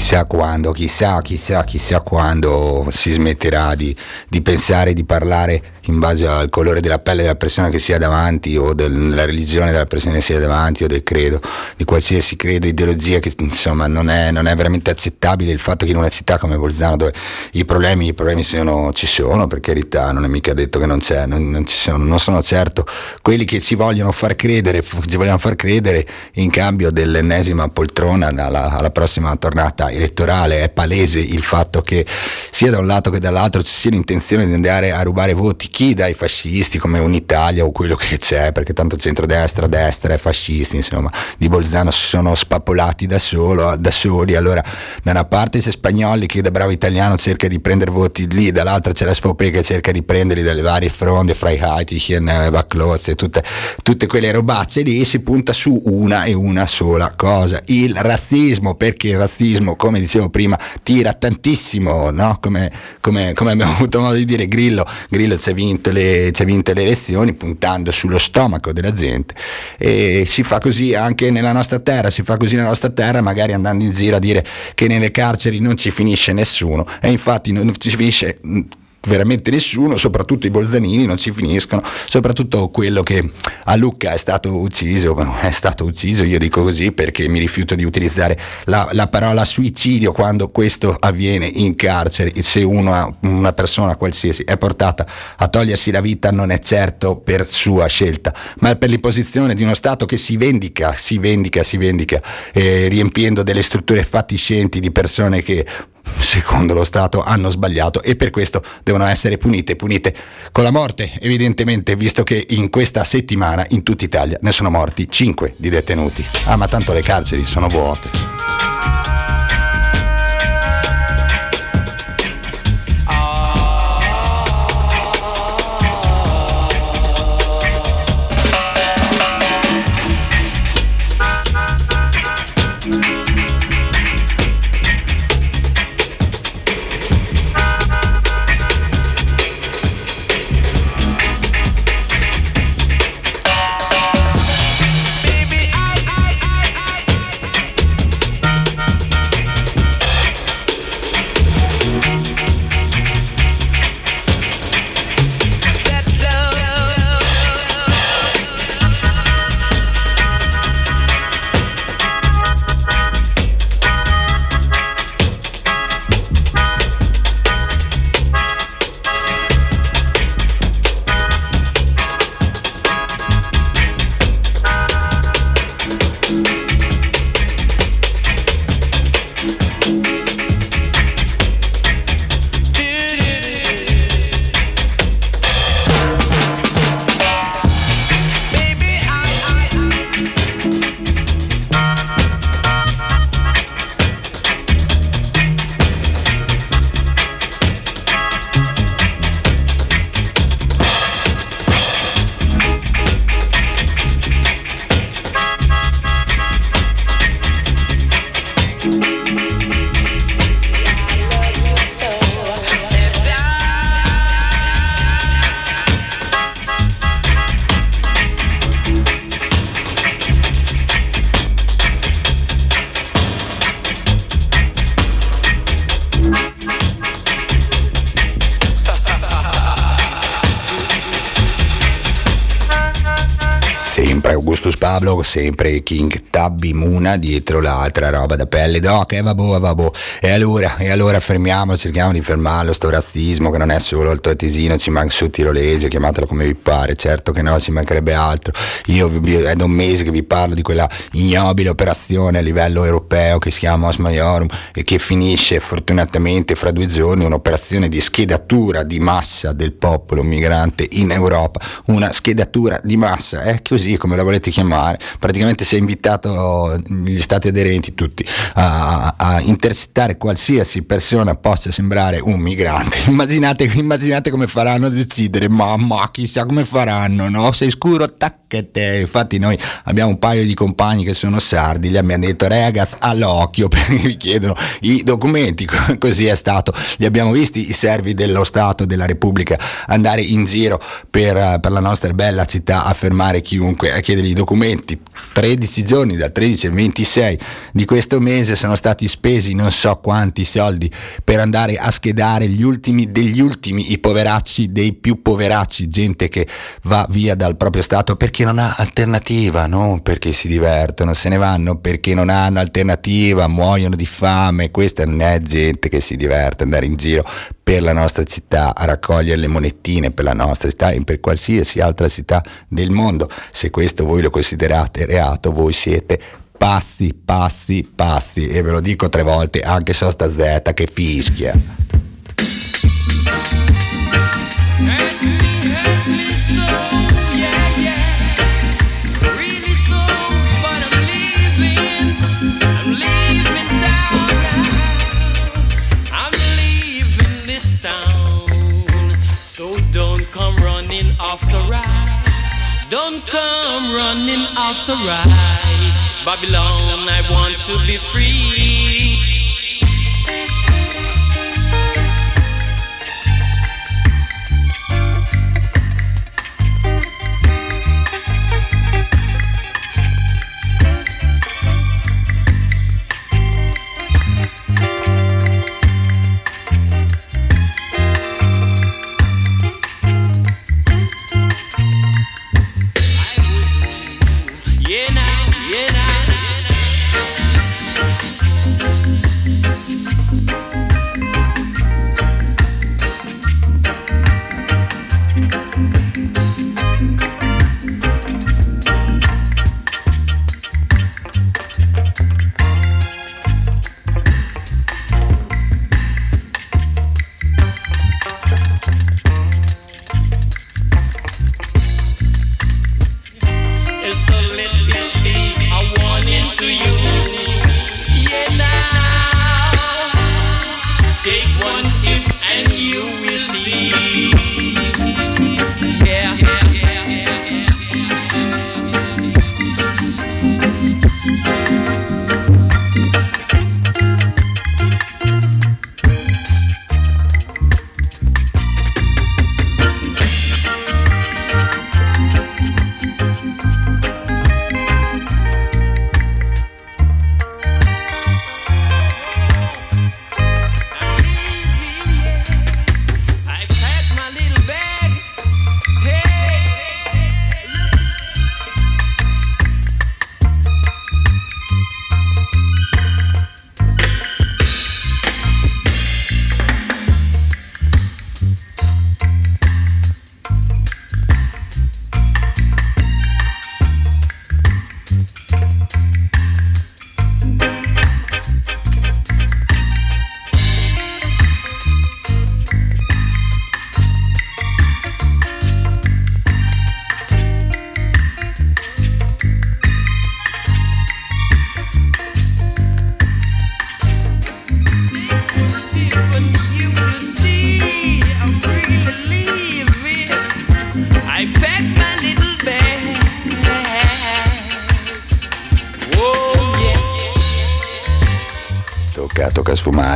Chissà quando, chissà, chissà, chissà quando si smetterà di, di pensare, di parlare in base al colore della pelle della persona che sia davanti, o della religione della persona che sia davanti, o del credo, di qualsiasi credo, ideologia, che insomma non è, non è veramente accettabile il fatto che in una città come Bolzano, dove i problemi, i problemi sono, ci sono, per carità, non è mica detto che non c'è, non, non ci sono, non sono certo quelli che ci vogliono far credere, ci vogliono far credere in cambio dell'ennesima poltrona dalla, alla prossima tornata elettorale. È palese il fatto che sia da un lato che dall'altro ci sia l'intenzione di andare a rubare voti, chi dai fascisti come Unitalia o quello che c'è, perché tanto centrodestra, destra e fascisti, insomma, di Bolzano si sono spappolati da, solo, da soli. Allora da una parte c'è Spagnoli che da bravo italiano cerca di prendere voti lì, dall'altra c'è la Sfopé che cerca di prenderli dalle varie fronde, Freiheitlichen, Vacloz e tutte, tutte quelle robacce lì, si punta su una e una sola cosa, il razzismo, perché il razzismo, come dicevo prima, tira tantissimo, no? come, come, come abbiamo avuto modo di dire, Grillo, Grillo ci ha vinto le, ci ha vinto le elezioni puntando sullo stomaco della gente, e si fa così anche nella nostra terra, si fa così nella nostra terra, magari andando in giro a dire che nelle carceri non ci finisce nessuno, e infatti non ci finisce veramente nessuno, soprattutto i bolzanini non ci finiscono, soprattutto quello che a Lucca è stato ucciso, è stato ucciso, io dico così perché mi rifiuto di utilizzare la, la parola suicidio quando questo avviene in carcere. Se una, una persona qualsiasi è portata a togliersi la vita non è certo per sua scelta, ma per l'imposizione di uno Stato che si vendica, si vendica, si vendica, eh, riempiendo delle strutture fatiscenti di persone che secondo lo Stato hanno sbagliato e per questo devono essere punite, punite con la morte evidentemente, visto che in questa settimana in tutta Italia ne sono morti cinque di detenuti. Ah, ma tanto le carceri sono vuote. Sempre King Tubby, Muna dietro l'altra roba da pelle d'oca, e vabbò, vabbò, e allora, e allora fermiamo, cerchiamo di fermarlo sto razzismo che non è solo il toatesino, ci manca su tirolese, chiamatelo come vi pare, certo che no, ci mancherebbe altro. Io è da un mese che vi parlo di quella ignobile operazione a livello europeo che si chiama Mos Maiorum e che finisce fortunatamente fra due giorni, un'operazione di schedatura di massa del popolo migrante in Europa, una schedatura di massa, è eh? così come la volete chiamare. Praticamente si è invitato gli stati aderenti tutti a, a intercettare qualsiasi persona possa sembrare un migrante. Immaginate, immaginate come faranno a decidere, mamma chissà come faranno, no? Sei scuro, tacchete. Infatti noi abbiamo un paio di compagni che sono sardi, gli abbiamo detto ragazzi all'occhio perché vi chiedono i documenti, così è stato. Li abbiamo visti i servi dello Stato, della Repubblica andare in giro per, per la nostra bella città a fermare chiunque, a chiedergli i documenti, documenti, tredici giorni, dal tredici al ventisei di questo mese, sono stati spesi non so quanti soldi per andare a schedare gli ultimi degli ultimi, i poveracci dei più poveracci, gente che va via dal proprio stato perché non ha alternativa, non perché si divertono, se ne vanno perché non hanno alternativa, muoiono di fame. Questa non è gente che si diverte, andare in giro per la nostra città a raccogliere le monettine per la nostra città e per qualsiasi altra città del mondo. Se questo voi lo considerate reato, voi siete pazzi, pazzi, pazzi, e ve lo dico tre volte anche so sta Z che fischia. After I, don't come running after I, Babylon, I want to be free.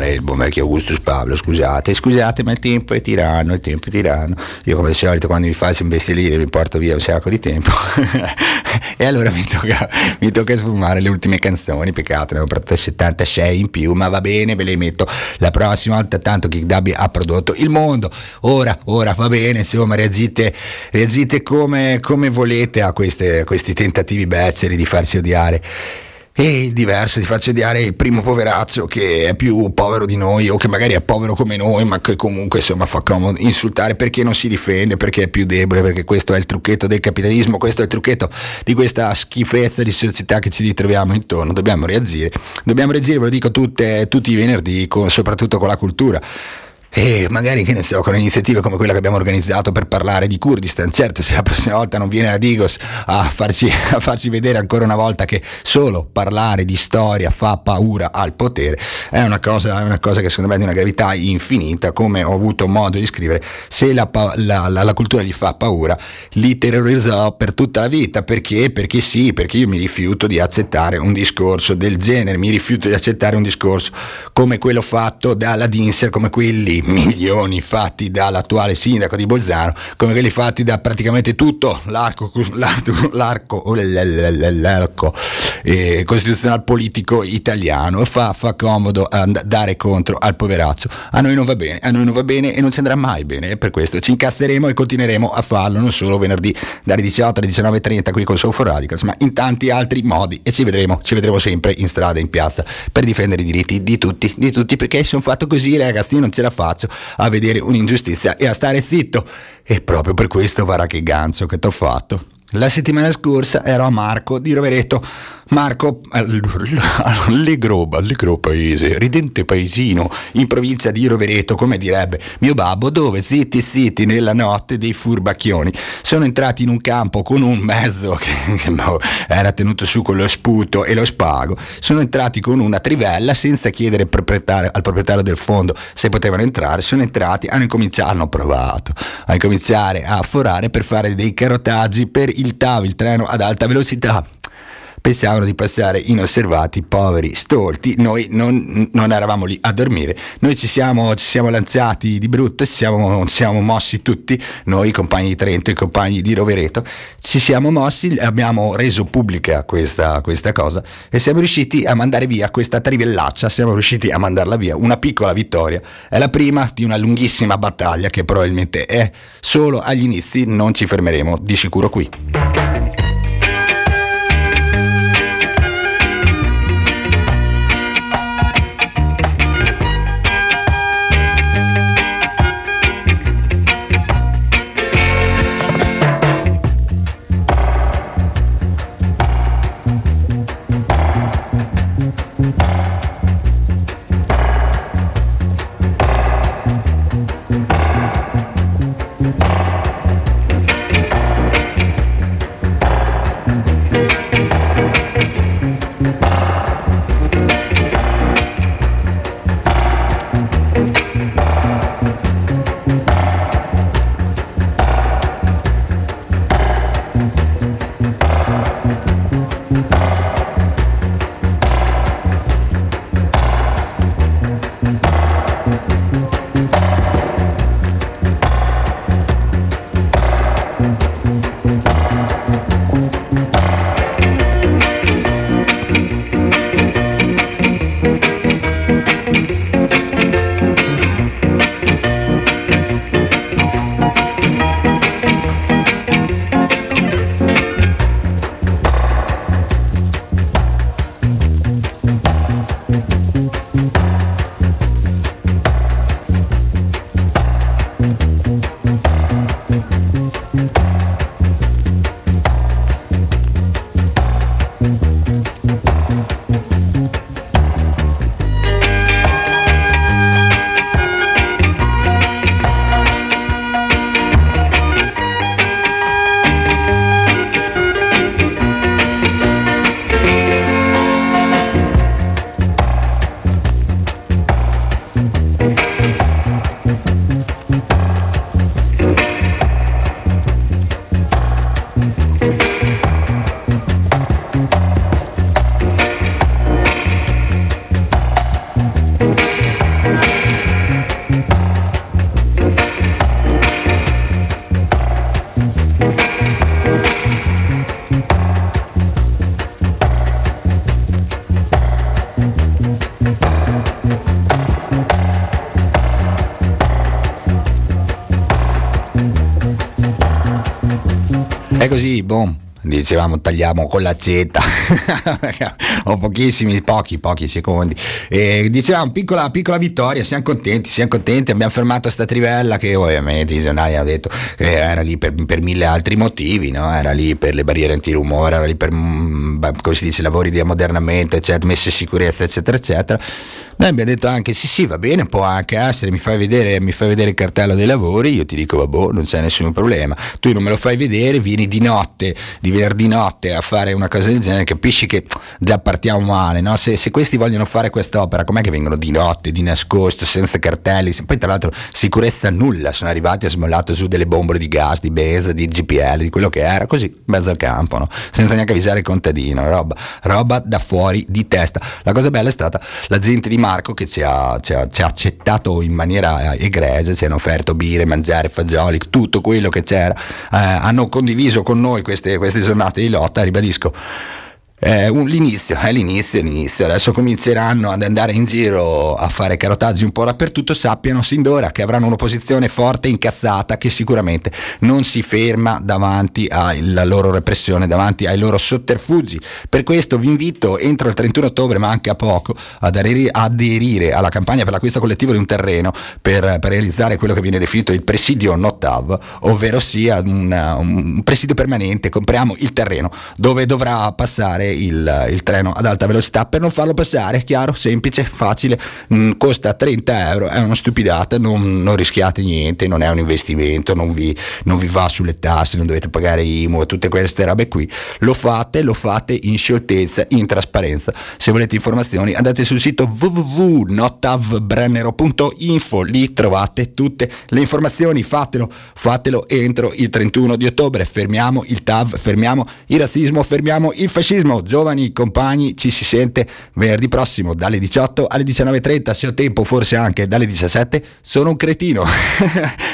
Il buon vecchio Augustus Pablo, scusate, scusate, ma il tempo è tiranno, il tempo è tiranno. Io come al solito quando mi faccio imbestialire mi porto via un sacco di tempo e allora mi tocca, mi tocca sfumare le ultime canzoni. Peccato, ne ho portate settantasei in più, ma va bene, ve le metto la prossima volta. Tanto King Tubby ha prodotto il mondo, ora, ora va bene, insomma, reagite, reagite come, come volete a, queste, a questi tentativi bezzeri di farsi odiare. E diverso di farci odiare il primo poveraccio che è più povero di noi o che magari è povero come noi ma che comunque insomma fa comodo insultare perché non si difende, perché è più debole, perché questo è il trucchetto del capitalismo, questo è il trucchetto di questa schifezza di società che ci ritroviamo intorno. Dobbiamo reagire, dobbiamo reagire, ve lo dico tutte, tutti i venerdì, con, soprattutto con la cultura. E magari, che ne so, con iniziative come quella che abbiamo organizzato per parlare di Kurdistan. Certo, se la prossima volta non viene la Digos a farci, a farci vedere ancora una volta che solo parlare di storia fa paura al potere, è una cosa, è una cosa che secondo me è di una gravità infinita, come ho avuto modo di scrivere. Se la, la, la, la cultura gli fa paura, li terrorizzò per tutta la vita. Perché? Perché sì, perché io mi rifiuto di accettare un discorso del genere, mi rifiuto di accettare un discorso come quello fatto da Ladinser, come quelli milioni fatti dall'attuale sindaco di Bolzano come quelli fatti da praticamente tutto l'arco l'arco, l'arco, l'arco eh, costituzional politico italiano. Fa, fa comodo and- dare contro al poverazzo. A noi non va bene, a noi non va bene e non ci andrà mai bene, e per questo ci incasteremo e continueremo a farlo, non solo venerdì dalle diciotto alle diciannove e trenta qui con Soulful Radicals, ma in tanti altri modi, e ci vedremo, ci vedremo sempre in strada, in piazza, per difendere i diritti di tutti, di tutti, perché sono fatto così, ragazzi, io non ce la faccio a vedere un'ingiustizia e a stare zitto, e proprio per questo varrà che ganzo che t'ho fatto. La settimana scorsa ero a Marco di Rovereto, Marco Allegroba, Allegro paese, ridente paesino in provincia di Rovereto, come direbbe mio babbo, dove zitti zitti nella notte dei furbacchioni sono entrati in un campo con un mezzo che no, era tenuto su con lo sputo e lo spago, sono entrati con una trivella senza chiedere al proprietario, al proprietario del fondo se potevano entrare, sono entrati, hanno incominciato, hanno provato a incominciare a forare per fare dei carotaggi per il T A V, il treno ad alta velocità. Pensavano di passare inosservati, poveri stolti. Noi non, non eravamo lì a dormire, noi ci siamo, ci siamo lanciati di brutto, ci siamo, ci siamo mossi tutti, noi i compagni di Trento, i compagni di Rovereto, ci siamo mossi, abbiamo reso pubblica questa, questa cosa e siamo riusciti a mandare via questa trivellaccia, siamo riusciti a mandarla via, una piccola vittoria, è la prima di una lunghissima battaglia che probabilmente è solo agli inizi, non ci fermeremo di sicuro qui. Dicevamo tagliamo con l'accetta ho pochissimi pochi pochi secondi e dicevamo piccola piccola vittoria, siamo contenti siamo contenti abbiamo fermato sta trivella che ovviamente i giornali hanno detto che era lì per, per mille altri motivi, no? Era lì per le barriere antirumore, era lì per come si dice lavori di ammodernamento, eccetera, messa in sicurezza, eccetera eccetera. Noi abbiamo detto anche sì sì va bene, può anche essere, mi fai vedere mi fai vedere il cartello dei lavori, io ti dico vabbè, non c'è nessun problema, tu non me lo fai vedere, vieni di notte di venerdì notte a fare una cosa del genere, capisci che già partiamo male, no? Se, se questi vogliono fare quest'opera, com'è che vengono di notte, di nascosto, senza cartelli, poi tra l'altro sicurezza nulla, sono arrivati e smollato su delle bombole di gas, di benzina, di G P L, di quello che era, così in mezzo al campo, no? Senza neanche avvisare il contadino, roba, roba da fuori di testa. La cosa bella è stata la gente di Marco che ci ha, ci ha, ci ha accettato in maniera egregia, ci hanno offerto birre, mangiare, fagioli, tutto quello che c'era, eh, hanno condiviso con noi queste, queste giornate di lotta, ribadisco. Eh, un, l'inizio, è eh, l'inizio, l'inizio. Adesso cominceranno ad andare in giro a fare carotaggi un po' dappertutto. Sappiano sin d'ora che avranno un'opposizione forte e incazzata che sicuramente non si ferma davanti alla loro repressione, davanti ai loro sotterfugi. Per questo vi invito entro il trentuno ottobre, ma anche a poco, ad aderire alla campagna per l'acquisto collettivo di un terreno per, per realizzare quello che viene definito il presidio No T A V, ovvero sia un, un presidio permanente. Compriamo il terreno dove dovrà passare Il, il treno ad alta velocità, per non farlo passare, chiaro, semplice, facile, mh, costa trenta euro, è una stupidata, non, non rischiate niente, non è un investimento, non vi, non vi va sulle tasse, non dovete pagare I M U, tutte queste robe qui. Lo fate, lo fate in scioltezza, in trasparenza. Se volete informazioni andate sul sito w w w punto no tav brennero punto info, lì trovate tutte le informazioni. Fatelo, fatelo entro il trentuno di ottobre, fermiamo il T A V, fermiamo il razzismo, fermiamo il fascismo. Giovani compagni, ci si sente venerdì prossimo dalle diciotto alle diciannove e trenta, se ho tempo forse anche dalle diciassette. Sono un cretino.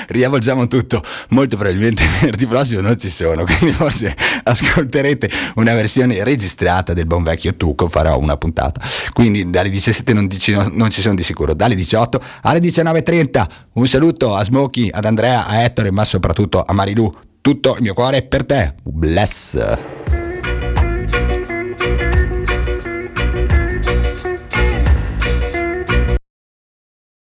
Riavvolgiamo tutto, molto probabilmente venerdì prossimo non ci sono, quindi forse ascolterete una versione registrata del buon vecchio Tucco, farò una puntata, quindi dalle diciassette non, dici, non ci sono di sicuro, dalle diciotto alle diciannove e trenta. Un saluto a Smokey, ad Andrea, a Ettore, ma soprattutto a Marilu. Tutto il mio cuore per te, bless.